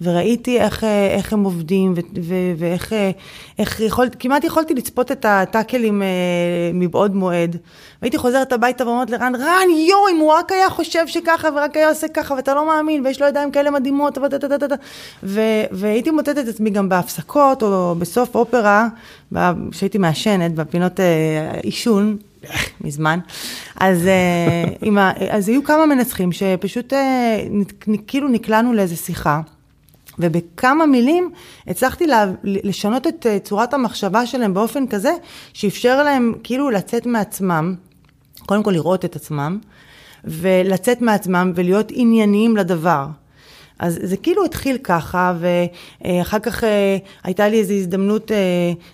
וראיתי איך, איך הם עובדים, ו, ו, ואיך איך יכול, כמעט יכולתי לצפות את הטאקלים אה, מבעוד מועד, והייתי חוזרת הביתה ואומרת לרן, רן, יו, אם הוא רק היה חושב שככה, ורק היה עושה ככה, ואתה לא מאמין, ויש לו ידיים כאלה מדהימות, ו, והייתי מוטטת את עצמי גם בהפסקות, או בסוף אופרה, כשהייתי מעשנת, בפינות עישון, אה, מזמן. אז, אז היו כמה מנצחים שפשוט כאילו נקלענו לאיזו שיחה, ובכמה מילים הצלחתי לשנות את צורת המחשבה שלהם באופן כזה, שאפשר להם כאילו לצאת מעצמם, קודם כל לראות את עצמם, ולצאת מעצמם ולהיות ענייניים לדבר. אז זה כאילו התחיל ככה, ואחר כך הייתה לי איזו הזדמנות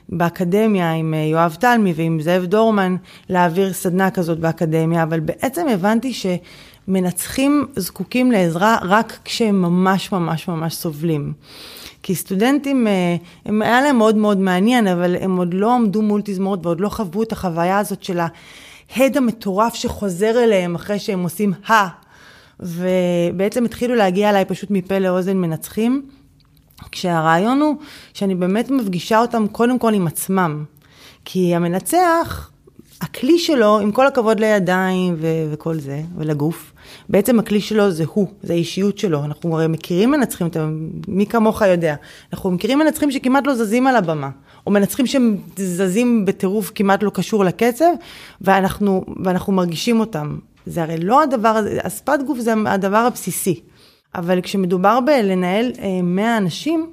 באקדמיה עם יואב תלמי ועם זאב דורמן להעביר סדנה כזאת באקדמיה, אבל בעצם הבנתי שמנצחים זקוקים לעזרה רק כשהם ממש ממש ממש סובלים. כי סטודנטים, הם היה להם מאוד מאוד מעניין, אבל הם עוד לא עמדו מול תזמורת ועוד לא חוו את החוויה הזאת של ההד המטורף שחוזר אליהם אחרי שהם עושים ה... ובעצם התחילו להגיע אליי פשוט מפה לאוזן מנצחים, כשהרעיון הוא שאני באמת מפגישה אותם קודם כל עם עצמם, כי המנצח, הכלי שלו, עם כל הכבוד לידיים ו- וכל זה, ולגוף, בעצם הכלי שלו זה הוא, זה האישיות שלו, אנחנו הרי מכירים מנצחים, מי כמוך יודע, אנחנו מכירים מנצחים שכמעט לא זזים על הבמה, או מנצחים שזזים בטירוף כמעט לא קשור לקצב, ואנחנו, ואנחנו מרגישים אותם, זה הרי לא הדבר הזה, אספת גוף זה הדבר הבסיסי, אבל כשמדובר בלנהל מאה אנשים,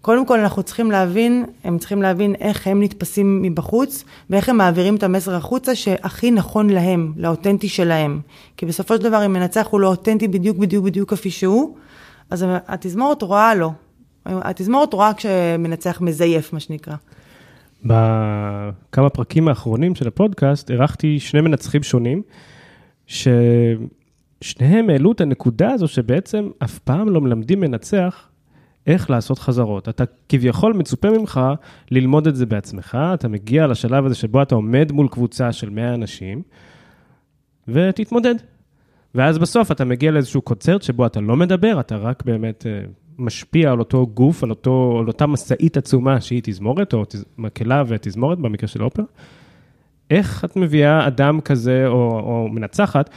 קודם כל אנחנו צריכים להבין, הם צריכים להבין איך הם נתפסים מבחוץ, ואיך הם מעבירים את המסר החוצה שהכי נכון להם, לאותנטי שלהם. כי בסופו של דבר, אם מנצח הוא לא אותנטי בדיוק בדיוק בדיוק כפי שהוא, אז התזמורת רואה לא. התזמורת רואה כשמנצח מזייף, מה שנקרא. בכמה פרקים האחרונים של הפודקאסט, ערכתי שני מנצחים שונים, ששניהם העלו את הנקודה הזו שבעצם אף פעם לא מלמדים מנצח איך לעשות חזרות. אתה כביכול מצופה ממך ללמוד את זה בעצמך, אתה מגיע לשלב הזה שבו אתה עומד מול קבוצה של מאה אנשים, ותתמודד. ואז בסוף אתה מגיע לאיזשהו קונצרט שבו אתה לא מדבר, אתה רק באמת משפיע על אותו גוף, על, אותו, על אותה מסעית עצומה שהיא תזמורת, או מקהלה ותזמורת במקרה של אופרה, איך את מביאה אדם כזה, או, או מנצחת,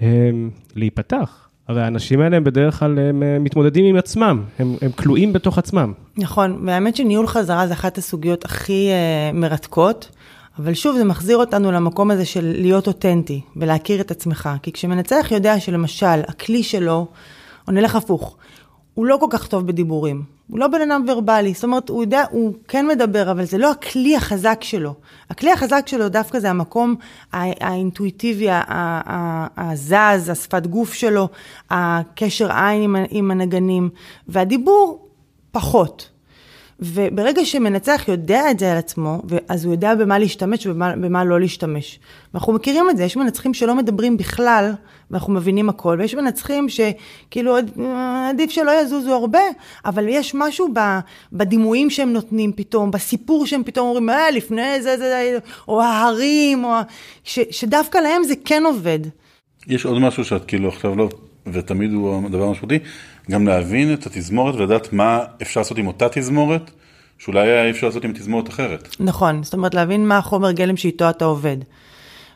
הם, להיפתח? הרי האנשים האלה הם בדרך כלל הם, הם מתמודדים עם עצמם, הם, הם כלואים בתוך עצמם. נכון, והאמת שניהול חזרה זה אחת הסוגיות הכי uh, מרתקות, אבל שוב זה מחזיר אותנו למקום הזה של להיות אותנטי, ולהכיר את עצמך, כי כשמנצח יודע שלמשל, הכלי שלו, עונה לך הפוך, הוא לא כל כך טוב בדיבורים, הוא לא בן אדם ורבלי, זאת אומרת, הוא יודע, הוא כן מדבר, אבל זה לא הכלי החזק שלו. הכלי החזק שלו דווקא זה המקום האינטואיטיבי, הזז, השפת גוף שלו, הקשר עין עם הנגנים, והדיבור פחות. וברגע שמנצח יודע את זה על עצמו, אז הוא יודע במה להשתמש ובמה לא להשתמש. ואנחנו מכירים את זה, יש מנצחים שלא מדברים בכלל, ואנחנו מבינים הכל, ויש מנצחים שכאילו עדיף שלא יזוזו הרבה, אבל יש משהו בדימויים שהם נותנים פתאום, בסיפור שהם פתאום אומרים, אה, לפני זה, זה, זה, או ההרים, או... ש, שדווקא להם זה כן עובד. יש עוד משהו שאת כאילו עכשיו לא, ותמיד הוא הדבר המשפטי, גם להבין את התזמורת ולדעת מה אפשר לעשות עם אותה תזמורת, שאולי היה אפשר לעשות עם תזמורת אחרת. נכון, זאת אומרת להבין מה החומר גלם שאיתו אתה עובד.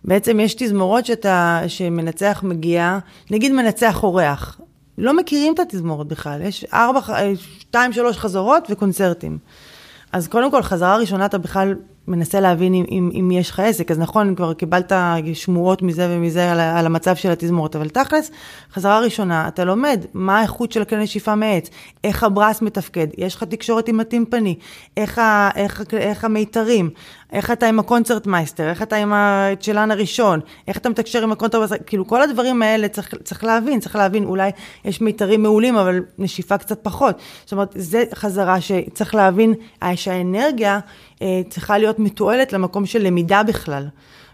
בעצם יש תזמורות שאתה, שמנצח מגיע, נגיד מנצח אורח, לא מכירים את התזמורת בכלל, יש ארבע, שתיים, שלוש חזרות וקונצרטים. אז קודם כל, חזרה ראשונה אתה בכלל מנסה להבין אם, אם, אם יש לך עסק, אז נכון, כבר קיבלת שמועות מזה ומזה על, על המצב של התזמורת, אבל תכלס, חזרה ראשונה, אתה לומד מה האיכות של כלי נשיפה מעץ, איך הברס מתפקד, יש לך תקשורת עם הטימפני, איך, איך, איך המיתרים, איך אתה עם הקונצרט מייסטר, איך אתה עם הצ'לן הראשון, איך אתה מתקשר עם הקונטרבאס, כאילו כל הדברים האלה צריך, צריך להבין, צריך להבין, אולי יש מיתרים מעולים, אבל נשיפה קצת פחות. זאת אומרת, זה חזרה שצריך להבין שהאנרגיה צריכה להיות מתועלת למקום של למידה בכלל.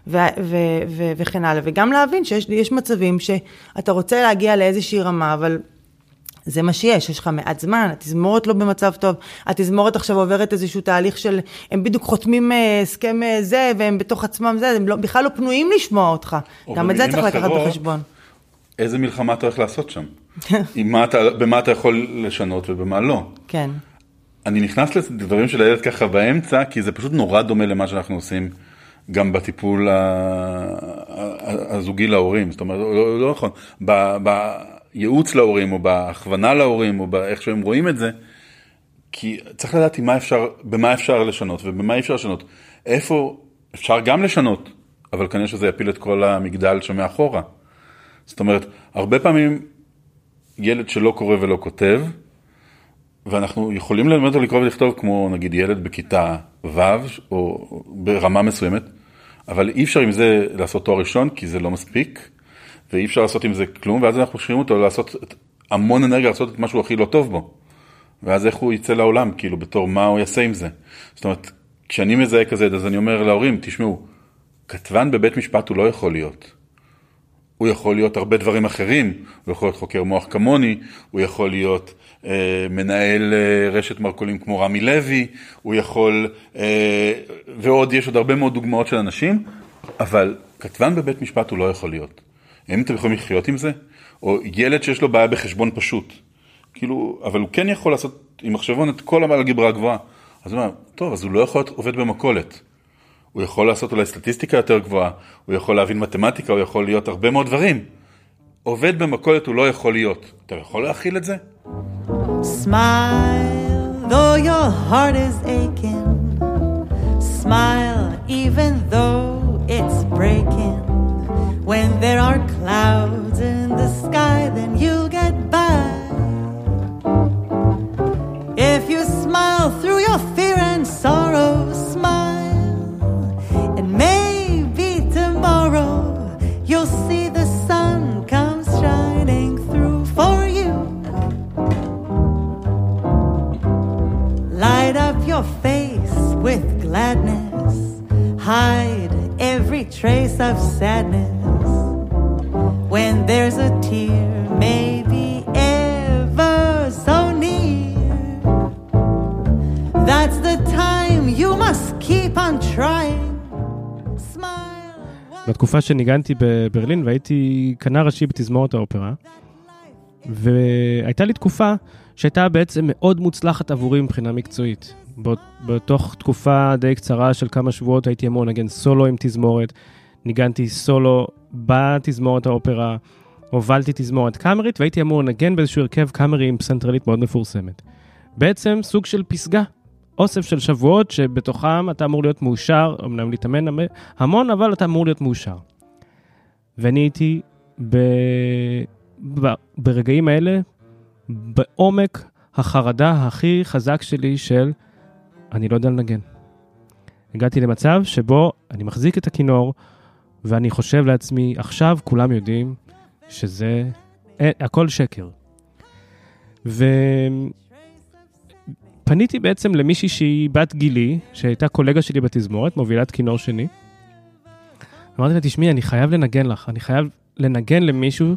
וכן הלאה. וגם להבין שיש מצבים שאתה רוצה להגיע לאיזושהי רמה, אבל זה מה שיש, יש לך מעט זמן, התזמורת לא במצב טוב, התזמורת עכשיו עוברת איזשהו תהליך של, הם בדיוק חותמים הסכם זה, והם בתוך עצמם זה, הם בכלל לא פנויים לשמוע אותך. גם את זה צריך לקחת בחשבון. איזה מלחמה אתה הולך לעשות שם? במה אתה יכול לשנות ובמה לא? כן. אני נכנס לדברים של הילד ככה באמצע, כי זה פשוט נורא דומה למה שאנחנו עושים, גם בטיפול הזוגי להורים. זאת אומרת, לא נכון, בייעוץ להורים, או בהכוונה להורים, או באיך שהם רואים את זה, כי צריך לדעת במה אפשר לשנות, ובמה אפשר לשנות. איפה אפשר גם לשנות, אבל כנראה שזה יפיל את כל המגדל שמאחורה. זאת אומרת, הרבה פעמים ילד שלא קורא ולא כותב, ואנחנו יכולים ללמד אותו לקרוא ולכתוב, כמו נגיד ילד בכיתה ו' או ברמה מסוימת, אבל אי אפשר עם זה לעשות תואר ראשון, כי זה לא מספיק, ואי אפשר לעשות עם זה כלום, ואז אנחנו שרים אותו לעשות המון אנרגיה, לעשות את משהו הכי לא טוב בו, ואז איך הוא יצא לעולם, כאילו בתור מה הוא יעשה עם זה. זאת אומרת, כשאני מזהה כזה, אז אני אומר להורים, תשמעו, כתבן בבית משפט הוא לא יכול להיות. הוא יכול להיות הרבה דברים אחרים, הוא יכול להיות חוקר מוח כמוני, הוא יכול להיות אה, מנהל אה, רשת מרקולים כמו רמי לוי, הוא יכול, אה, ועוד יש עוד הרבה מאוד דוגמאות של אנשים, אבל כתבן בבית משפט הוא לא יכול להיות. האם אתם יכולים לחיות עם זה? או ילד שיש לו בעיה בחשבון פשוט, כאילו, אבל הוא כן יכול לעשות עם מחשבון את כל האלגברה הגבוהה. אז הוא אומר, טוב, אז הוא לא יכול להיות עובד במכולת. הוא יכול לעשות אולי סטטיסטיקה יותר גבוהה, הוא יכול להבין מתמטיקה, הוא יכול להיות הרבה מאוד דברים. עובד במכולת הוא לא יכול להיות. אתה יכול להכיל את זה? Smile, though your heart is aching. Smile, even though it's breaking. When there are clouds in the sky, then you'll get by. If you smile through your fear and sorrow, smile. You'll see the sun comes shining through for you. Light up your face with gladness. Hide every trace of sadness. When there's a tear, maybe ever so near. That's the time you must keep on trying. בתקופה שניגנתי בברלין והייתי כנר ראשי בתזמורת האופרה, והייתה לי תקופה שהייתה בעצם מאוד מוצלחת עבורי מבחינה מקצועית. בתוך תקופה די קצרה של כמה שבועות הייתי אמור לנגן סולו עם תזמורת, ניגנתי סולו בתזמורת האופרה, הובלתי תזמורת קאמרית והייתי אמור לנגן באיזשהו הרכב קאמרי עם פסנתרנית מאוד מפורסמת. בעצם סוג של פסגה. אוסף של שבועות שבתוכם אתה אמור להיות מאושר, אמנם להתאמן המון, אבל אתה אמור להיות מאושר. ואני הייתי ב... ב... ברגעים האלה, בעומק החרדה הכי חזק שלי של, אני לא יודע לנגן. הגעתי למצב שבו אני מחזיק את הכינור, ואני חושב לעצמי, עכשיו כולם יודעים שזה, הכל שקר. ו... פניתי בעצם למישהי שהיא בת גילי, שהייתה קולגה שלי בתזמורת, מובילת כינור שני. אמרתי לה, תשמעי, אני חייב לנגן לך, אני חייב לנגן למישהו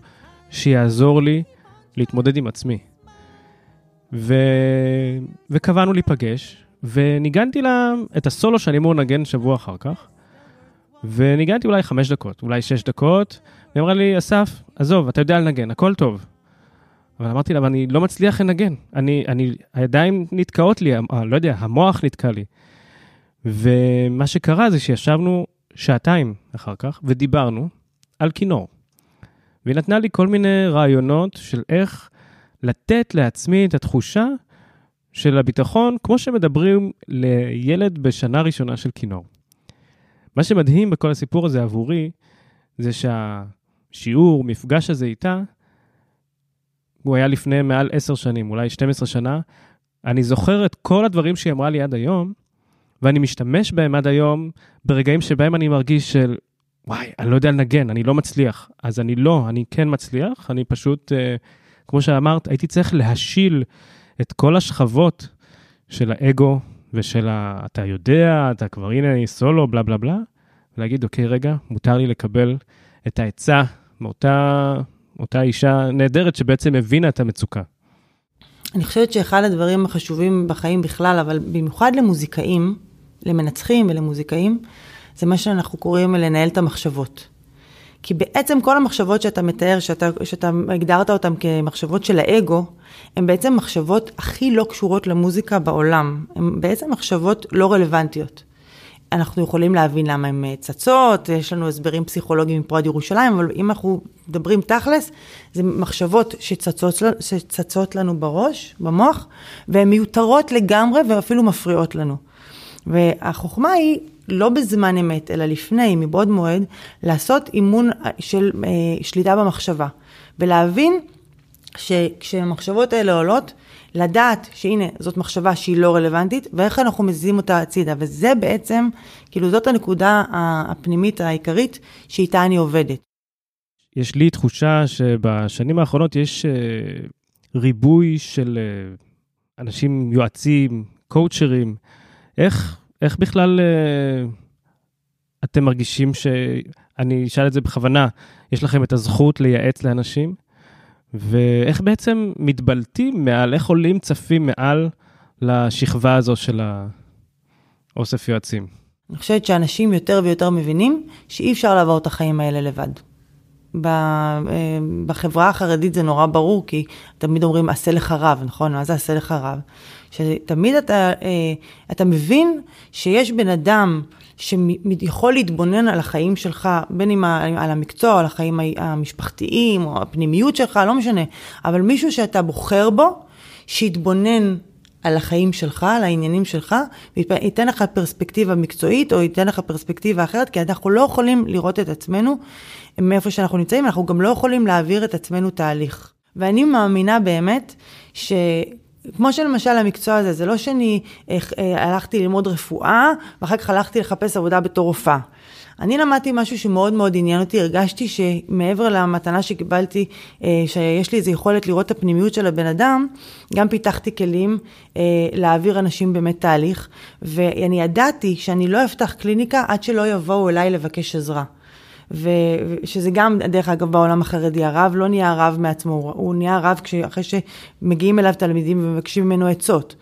שיעזור לי להתמודד עם עצמי. ו... וקבענו להיפגש, וניגנתי לה את הסולו שאני אמור לנגן שבוע אחר כך, וניגנתי אולי חמש דקות, אולי שש דקות, ואמרה לי, אסף, עזוב, אתה יודע לנגן, הכל טוב. אבל אמרתי לה, אבל אני לא מצליח לנגן. אני, אני, הידיים נתקעות לי, לא יודע, המוח נתקע לי. ומה שקרה זה שישבנו שעתיים אחר כך, ודיברנו על כינור. והיא נתנה לי כל מיני רעיונות של איך לתת לעצמי את התחושה של הביטחון, כמו שמדברים לילד בשנה ראשונה של כינור. מה שמדהים בכל הסיפור הזה עבורי, זה שהשיעור, מפגש הזה איתה, הוא היה לפני מעל עשר שנים, אולי שתים עשרה שנה. אני זוכר את כל הדברים שהיא אמרה לי עד היום, ואני משתמש בהם עד היום, ברגעים שבהם אני מרגיש של, וואי, אני לא יודע לנגן, אני לא מצליח. אז אני לא, אני כן מצליח, אני פשוט, אה, כמו שאמרת, הייתי צריך להשיל את כל השכבות של האגו, ושל ה, אתה יודע, אתה כבר הנה סולו, בלה בלה בלה, ולהגיד, אוקיי, רגע, מותר לי לקבל את העצה מאותה אותה אישה נהדרת שבעצם הבינה את המצוקה. אני חושבת שאחד הדברים החשובים בחיים בכלל, אבל במיוחד למוזיקאים, למנצחים ולמוזיקאים, זה מה שאנחנו קוראים לנהל את המחשבות. כי בעצם כל המחשבות שאתה מתאר, שאתה, שאתה הגדרת אותן כמחשבות של האגו, הן בעצם מחשבות הכי לא קשורות למוזיקה בעולם. הן בעצם מחשבות לא רלוונטיות. אנחנו יכולים להבין למה הן צצות, יש לנו הסברים פסיכולוגיים מפרוד ירושלים, אבל אם אנחנו מדברים תכלס, זה מחשבות שצצות, שצצות לנו בראש, במוח, והן מיותרות לגמרי ואפילו מפריעות לנו. והחוכמה היא, לא בזמן אמת, אלא לפני, מבעוד מועד, לעשות אימון של אה, שליטה במחשבה. ולהבין שכשהמחשבות האלה עולות, לדעת שהנה, זאת מחשבה שהיא לא רלוונטית, ואיך אנחנו מזיזים אותה הצידה. וזה בעצם, כאילו זאת הנקודה הפנימית העיקרית, שאיתה אני עובדת. יש לי תחושה שבשנים האחרונות יש אה, ריבוי של אה, אנשים יועצים, קואוצ'רים. איך... איך בכלל אתם מרגישים ש... אני אשאל את זה בכוונה, יש לכם את הזכות לייעץ לאנשים, ואיך בעצם מתבלטים מעל, איך עולים צפים מעל לשכבה הזו של האוסף יועצים? אני חושבת שאנשים יותר ויותר מבינים שאי אפשר לעבור את החיים האלה לבד. בחברה החרדית זה נורא ברור, כי תמיד אומרים, עשה לך רב, נכון? מה זה עשה לך רב? שתמיד אתה, אתה מבין שיש בן אדם שיכול להתבונן על החיים שלך, בין אם על המקצוע, על החיים המשפחתיים, או הפנימיות שלך, לא משנה, אבל מישהו שאתה בוחר בו, שיתבונן על החיים שלך, על העניינים שלך, וייתן לך פרספקטיבה מקצועית, או ייתן לך פרספקטיבה אחרת, כי אנחנו לא יכולים לראות את עצמנו מאיפה שאנחנו נמצאים, אנחנו גם לא יכולים להעביר את עצמנו תהליך. ואני מאמינה באמת ש... כמו שלמשל המקצוע הזה, זה לא שאני הלכתי ללמוד רפואה, ואחר כך הלכתי לחפש עבודה בתור רופאה. אני למדתי משהו שמאוד מאוד עניין אותי, הרגשתי שמעבר למתנה שקיבלתי, שיש לי איזו יכולת לראות את הפנימיות של הבן אדם, גם פיתחתי כלים להעביר אנשים באמת תהליך, ואני ידעתי שאני לא אפתח קליניקה עד שלא יבואו אליי לבקש עזרה. ושזה גם, דרך אגב, בעולם החרדי, הרב לא נהיה רב מעצמו, הוא נהיה רב אחרי שמגיעים אליו תלמידים ומבקשים ממנו עצות.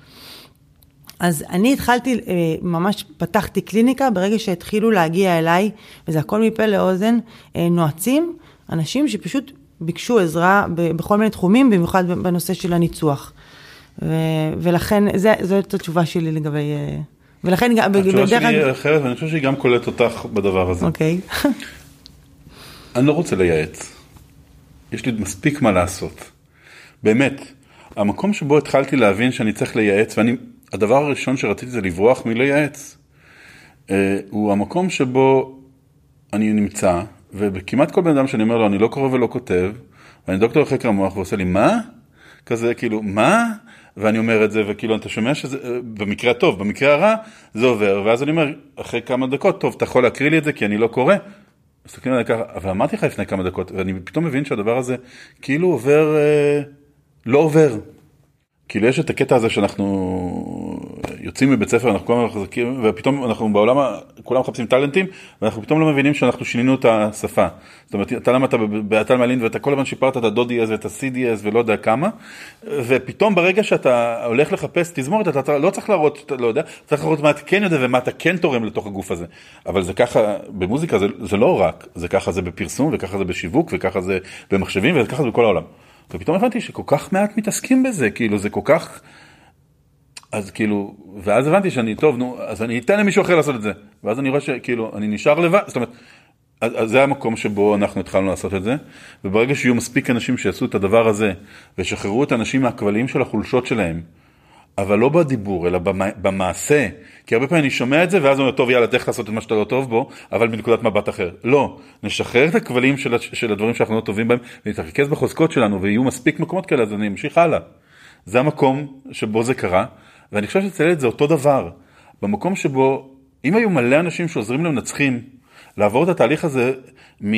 אז אני התחלתי, ממש פתחתי קליניקה ברגע שהתחילו להגיע אליי, וזה הכל מפה לאוזן, נועצים, אנשים שפשוט ביקשו עזרה בכל מיני תחומים, במיוחד בנושא של הניצוח. ולכן, זאת התשובה שלי לגבי... ולכן... התשובה שלי אחרת, ואני חושב שהיא גם קולט אותך בדבר הזה. אוקיי. אני לא רוצה לייעץ. יש לי מספיק מה לעשות. באמת, המקום שבו התחלתי להבין שאני צריך לייעץ, והדבר הראשון שרציתי זה לברוח מלייעץ, הוא המקום שבו אני נמצא, וכמעט כל בן אדם שאני אומר לו, אני לא קורא ולא כותב, ואני דוקטור לחקר המוח, ועושה לי, מה? כזה, כאילו, מה? ואני אומר את זה, וכאילו, אתה שומע שזה, במקרה הטוב, במקרה הרע, זה עובר. ואז אני אומר, אחרי כמה דקות, טוב, אתה יכול להקריא לי את זה, כי אני לא קורא. מסתכלים עליי ככה, אבל אמרתי לך לפני כמה דקות, ואני פתאום מבין שהדבר הזה כאילו עובר, אה, לא עובר. כאילו יש את הקטע הזה שאנחנו יוצאים מבית ספר, אנחנו כולם מחזקים, ופתאום אנחנו בעולם, כולם מחפשים טלנטים, ואנחנו פתאום לא מבינים שאנחנו שינינו את השפה. זאת אומרת, אתה למה אתה בעתל מעלין, ואתה כל הזמן שיפרת את הדודי-אז ואת הסי-די-אז ולא יודע כמה, ופתאום ברגע שאתה הולך לחפש תזמורת, אתה לא צריך להראות שאתה לא יודע, צריך להראות מה אתה כן יודע ומה אתה כן תורם לתוך הגוף הזה. אבל זה ככה, במוזיקה זה, זה לא רק, זה ככה זה בפרסום, וככה זה בשיווק, וככה זה במחשבים, וככה זה בכל העולם. ופתאום הבנתי שכל כך מעט מתעסקים בזה, כאילו זה כל כך, אז כאילו, ואז הבנתי שאני טוב, נו, אז אני אתן למישהו אחר לעשות את זה, ואז אני רואה שכאילו, אני נשאר לבד, זאת אומרת, אז, אז זה המקום שבו אנחנו התחלנו לעשות את זה, וברגע שיהיו מספיק אנשים שיעשו את הדבר הזה, ושחררו את האנשים מהכבלים של החולשות שלהם, אבל לא בדיבור, אלא במעשה, כי הרבה פעמים אני שומע את זה, ואז הוא אומר, טוב, יאללה, תלך לעשות את מה שאתה לא טוב בו, אבל בנקודת מבט אחר. לא, נשחרר את הכבלים של, של הדברים שאנחנו לא טובים בהם, ונתרכז בחוזקות שלנו, ויהיו מספיק מקומות כאלה, אז אני אמשיך הלאה. זה המקום שבו זה קרה, ואני חושב שצללת זה אותו דבר. במקום שבו, אם היו מלא אנשים שעוזרים למנצחים, לעבור את התהליך הזה מ...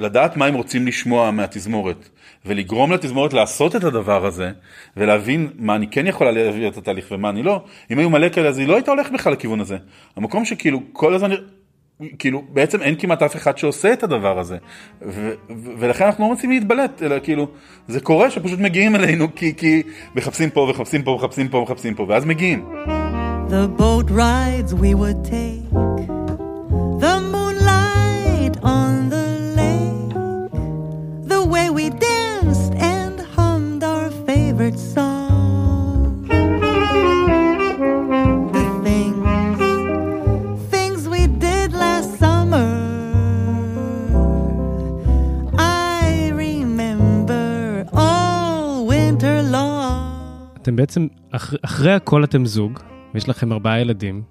לדעת מה הם רוצים לשמוע מהתזמורת, ולגרום לתזמורת לעשות את הדבר הזה, ולהבין מה אני כן יכולה להביא את התהליך ומה אני לא, אם היו מלא כאלה, אז היא לא הייתה הולכת בכלל לכיוון הזה. המקום שכאילו כל הזמן כאילו, בעצם אין כמעט אף אחד שעושה את הדבר הזה, ו- ו- ולכן אנחנו לא רוצים להתבלט, אלא כאילו, זה קורה שפשוט מגיעים אלינו, כי, כי מחפשים פה, מחפשים פה, מחפשים פה, מחפשים פה, ואז מגיעים. The boat rides we would take, the moonlight on the lake, the way we danced and hummed our favorite song. The things, things we did last summer, I remember all winter long. אתם בעצם, אחרי הכל אתם זוג, ויש לכם ארבעה ילדים,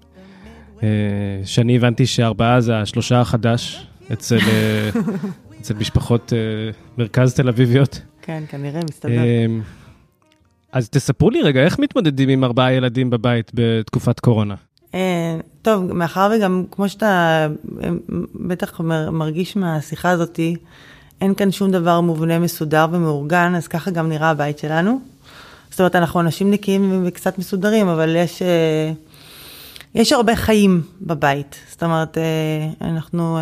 שאני הבנתי שארבעה זה השלושה החדש, אצל אצל משפחות מרכז תל אביביות. כן, כנראה, מסתדר. אז תספרו לי רגע, איך מתמודדים עם ארבעה ילדים בבית בתקופת קורונה? טוב, מאחר וגם, כמו שאתה בטח מרגיש מהשיחה הזאת, אין כאן שום דבר מובנה, מסודר ומאורגן, אז ככה גם נראה הבית שלנו. זאת אומרת, אנחנו אנשים נקיים וקצת מסודרים, אבל יש, יש הרבה חיים בבית. זאת אומרת, אנחנו,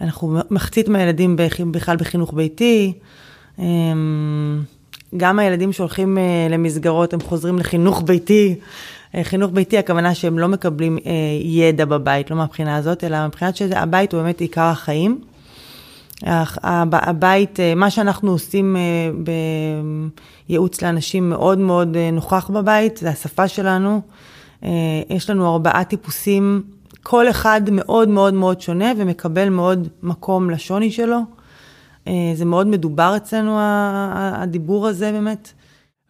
אנחנו מחצית מהילדים בכלל בחינוך ביתי, גם הילדים שהולכים למסגרות, הם חוזרים לחינוך ביתי. חינוך ביתי, הכוונה שהם לא מקבלים ידע בבית, לא מהבחינה הזאת, אלא מבחינת שהבית הוא באמת עיקר החיים. הבית, מה שאנחנו עושים בייעוץ לאנשים מאוד מאוד נוכח בבית, זה השפה שלנו. יש לנו ארבעה טיפוסים, כל אחד מאוד מאוד מאוד שונה, ומקבל מאוד מקום לשוני שלו. זה מאוד מדובר אצלנו, הדיבור הזה באמת.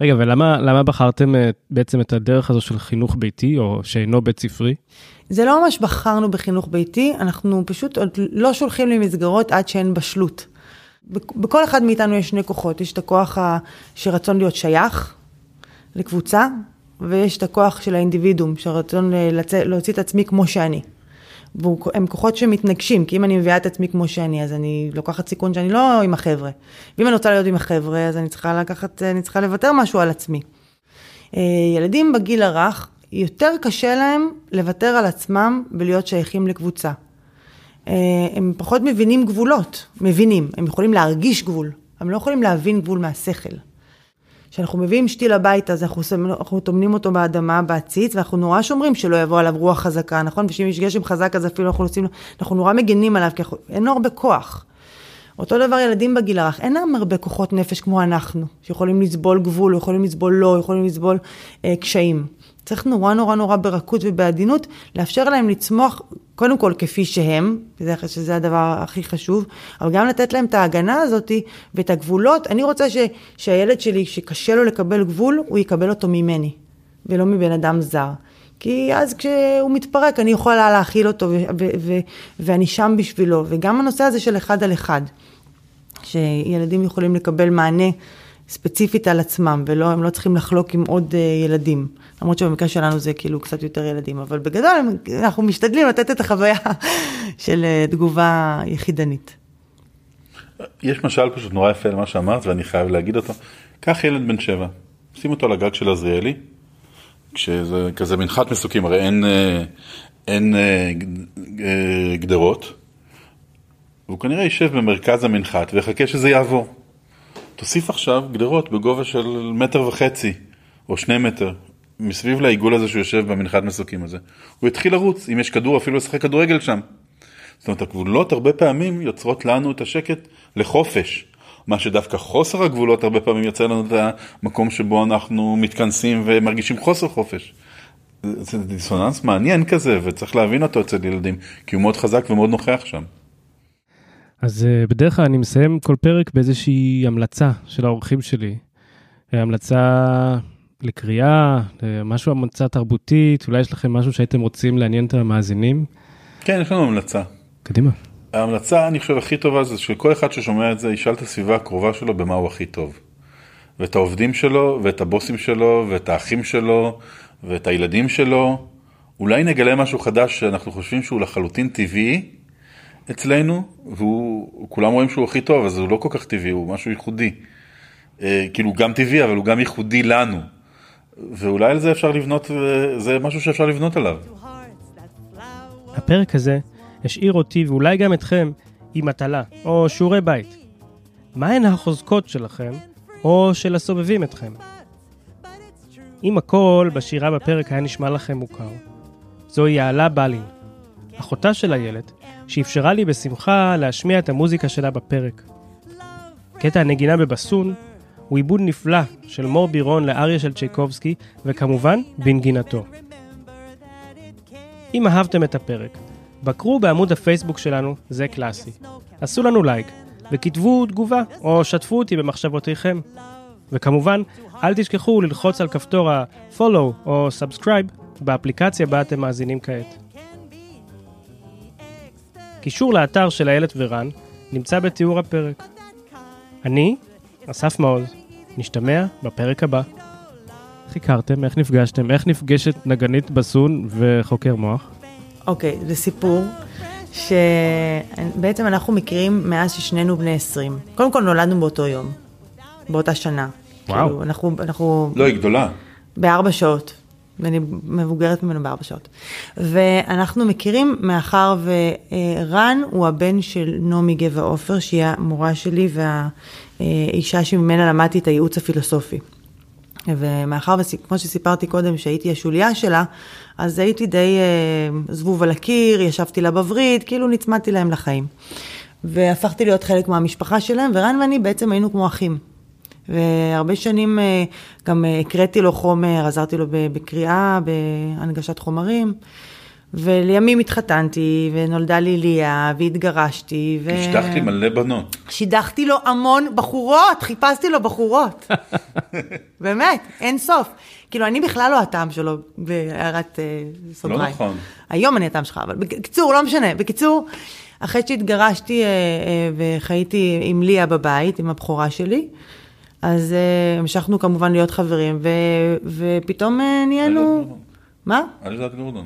רגע, ולמה למה בחרתם בעצם את הדרך הזו של חינוך ביתי, או שאינו בית ספרי? זה לא ממש בחרנו בחינוך ביתי, אנחנו פשוט לא שולחים למסגרות עד שהן בשלות. בכל אחד מאיתנו יש שני כוחות, יש את הכוח שרצון להיות שייך לקבוצה, ויש את הכוח של האינדיבידום, שרצון להוציא את עצמי כמו שאני. הם כוחות שמתנגשים, כי אם אני מביאה את עצמי כמו שאני, אז אני לוקחת סיכון שאני לא עם החבר'ה. ואם אני רוצה להיות עם החבר'ה, אז אני צריכה לקחת, אני צריכה לוותר משהו על עצמי. ילדים בגיל הרך, יותר קשה להם לוותר על עצמם ולהיות שייכים לקבוצה. הם פחות מבינים גבולות, מבינים, הם יכולים להרגיש גבול, הם לא יכולים להבין גבול מהשכל. כשאנחנו מביאים שתיל הביתה, אז אנחנו, אנחנו תומנים אותו באדמה, בעציץ, ואנחנו נורא שומרים שלא יבוא עליו רוח חזקה, נכון? ושאם יש גשם חזק, אז אפילו אנחנו עושים, אנחנו נורא מגנים עליו, כי אנחנו, אין הרבה כוח. אותו דבר ילדים בגיל הרך, אין להם הרבה כוחות נפש כמו אנחנו, שיכולים לסבול גבול, יכולים לסבול לא, יכולים לסבול אה, קשיים. צריך נורא נורא נורא ברכות ובעדינות, לאפשר להם לצמוח, קודם כל כפי שהם, שזה הדבר הכי חשוב, אבל גם לתת להם את ההגנה הזאת ואת הגבולות. אני רוצה ש, שהילד שלי, שקשה לו לקבל גבול, הוא יקבל אותו ממני, ולא מבן אדם זר. כי אז כשהוא מתפרק, אני יכולה להכיל אותו, ו- ו- ו- ואני שם בשבילו. וגם הנושא הזה של אחד על אחד, שילדים יכולים לקבל מענה ספציפית על עצמם, והם לא צריכים לחלוק עם עוד ילדים. למרות שבמקרה שלנו זה כאילו קצת יותר ילדים, אבל בגדול אנחנו משתדלים לתת את החוויה של תגובה יחידנית. יש משל פשוט נורא יפה למה שאמרת, ואני חייב להגיד אותו. קח ילד בן שבע, שים אותו לגג של עזריאלי, כשזה כזה מנחת מסוקים, הרי אין, אין גדרות, והוא כנראה יישב במרכז המנחת, וחכה שזה יעבור. תוסיף עכשיו גדרות בגובה של מטר וחצי, או שני מטר, מסביב לעיגול הזה שהוא יושב במנחת מסוקים הזה. הוא התחיל לרוץ, אם יש כדור, אפילו לשחק כדורגל שם. זאת אומרת, הגבולות הרבה פעמים יוצרות לנו את השקט לחופש. מה שדווקא חוסר הגבולות הרבה פעמים יוצא לנו את המקום שבו אנחנו מתכנסים ומרגישים חוסר חופש. זה דיסוננס מעניין כזה, וצריך להבין אותו אצל ילדים, כי הוא מאוד חזק ומאוד נוכח שם. אז בדרך כלל אני מסיים כל פרק באיזושהי המלצה של האורחים שלי. המלצה לקריאה, משהו, המלצה תרבותית, אולי יש לכם משהו שהייתם רוצים לעניין את המאזינים? כן, יש לנו המלצה. קדימה. ההמלצה, אני חושב, הכי טובה זה שכל אחד ששומע את זה, ישאל את הסביבה הקרובה שלו במה הוא הכי טוב. ואת העובדים שלו, ואת הבוסים שלו, ואת האחים שלו, ואת הילדים שלו. אולי נגלה משהו חדש שאנחנו חושבים שהוא לחלוטין טבעי אצלנו, וכולם רואים שהוא הכי טוב, אז הוא לא כל כך טבעי, הוא משהו ייחודי. אה, כאילו הוא גם טבעי, אבל הוא גם ייחודי לנו. ואולי על זה אפשר לבנות, זה משהו שאפשר לבנות עליו. הפרק הזה השאיר אותי ואולי גם אתכם עם מטלה או שיעורי בית. מהן החוזקות שלכם או של הסובבים אתכם? אם הכל בשירה בפרק היה נשמע לכם מוכר, זוהי יעלה באלין, אחותה של איילת, שאפשרה לי בשמחה להשמיע את המוזיקה שלה בפרק. קטע הנגינה בבסון הוא עיבוד נפלא של מור בירון לאריה של צ'ייקובסקי, וכמובן בנגינתו. אם אהבתם את הפרק, בקרו בעמוד הפייסבוק שלנו, זה קלאסי. עשו לנו לייק וכתבו תגובה או שתפו אותי במחשבותיכם. וכמובן, אל תשכחו ללחוץ על כפתור ה-Follow או Subscribe באפליקציה בה אתם מאזינים כעת. קישור לאתר של איילת ורן נמצא בתיאור הפרק. אני, אסף מעוז, נשתמע בפרק הבא. חיקרתם, איך נפגשתם? איך נפגשת נגנית בסון וחוקר מוח? אוקיי, זה סיפור שבעצם אנחנו מכירים מאז ששנינו בני עשרים. קודם כל נולדנו באותו יום, באותה שנה. וואו. כאילו, אנחנו, אנחנו... לא, היא גדולה. בארבע שעות. אני מבוגרת ממנו בארבע שעות. ואנחנו מכירים מאחר ורן הוא הבן של נעמי גבע-אופר, שהיא המורה שלי והאישה שממנה למדתי את הייעוץ הפילוסופי. ומאחר, כמו שסיפרתי קודם, שהייתי השוליה שלה, אז הייתי די זבוב על הקיר, ישבתי לה בברית, כאילו נצמדתי להם לחיים. והפכתי להיות חלק מהמשפחה שלהם, ורן ואני בעצם היינו כמו אחים. והרבה שנים גם הקראתי לו חומר, עזרתי לו בקריאה, בהנגשת חומרים, ולימים התחתנתי, ונולדה לי ליה, והתגרשתי. ו... השדחתי מלא בנות. שידחתי לו המון בחורות, חיפשתי לו בחורות. באמת, אין סוף. כאילו, אני בכלל לא הטעם שלו, בהערת uh, סוגריים. לא נכון. היום אני הטעם שלך, אבל בקיצור, לא משנה. בקיצור, אחרי שהתגרשתי uh, uh, וחייתי עם ליה בבית, עם הבחורה שלי, אז uh, המשכנו כמובן להיות חברים, ו... ופתאום uh, נהיינו... מה? אלדד גורדון.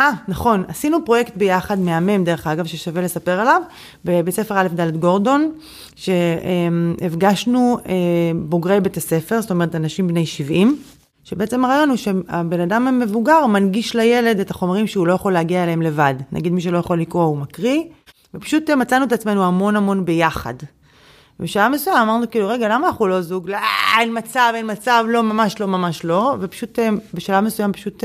אה, נכון, עשינו פרויקט ביחד מהמם, דרך אגב, ששווה לספר עליו, בבית ספר א' ד' גורדון, שהפגשנו בוגרי בית הספר, זאת אומרת, אנשים בני שבעים, שבעצם הרעיון הוא שהבן אדם המבוגר מנגיש לילד את החומרים שהוא לא יכול להגיע אליהם לבד. נגיד מי שלא יכול לקרוא הוא מקריא, ופשוט מצאנו את עצמנו המון המון ביחד. בשעה מסוים אמרנו כאילו, רגע, למה אנחנו לא זוג? לא, אין מצב, אין מצב, לא, ממש לא, ממש לא. ופשוט בשלב מסוים פשוט...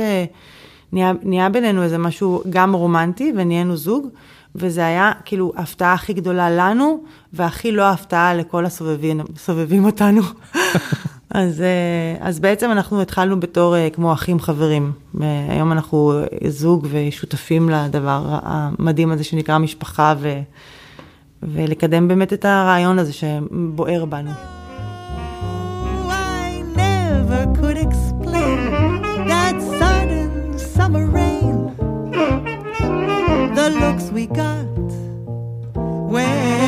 נהיה, נהיה בינינו איזה משהו גם רומנטי, ונהיינו זוג, וזה היה כאילו ההפתעה הכי גדולה לנו, והכי לא ההפתעה לכל הסובבים, סובבים אותנו. אז, אז בעצם אנחנו התחלנו בתור כמו אחים חברים. היום אנחנו זוג ושותפים לדבר המדהים הזה שנקרא משפחה, ו, ולקדם באמת את הרעיון הזה שבוער בנו. Oh, I never could explain that sudden summer rain, the looks we got when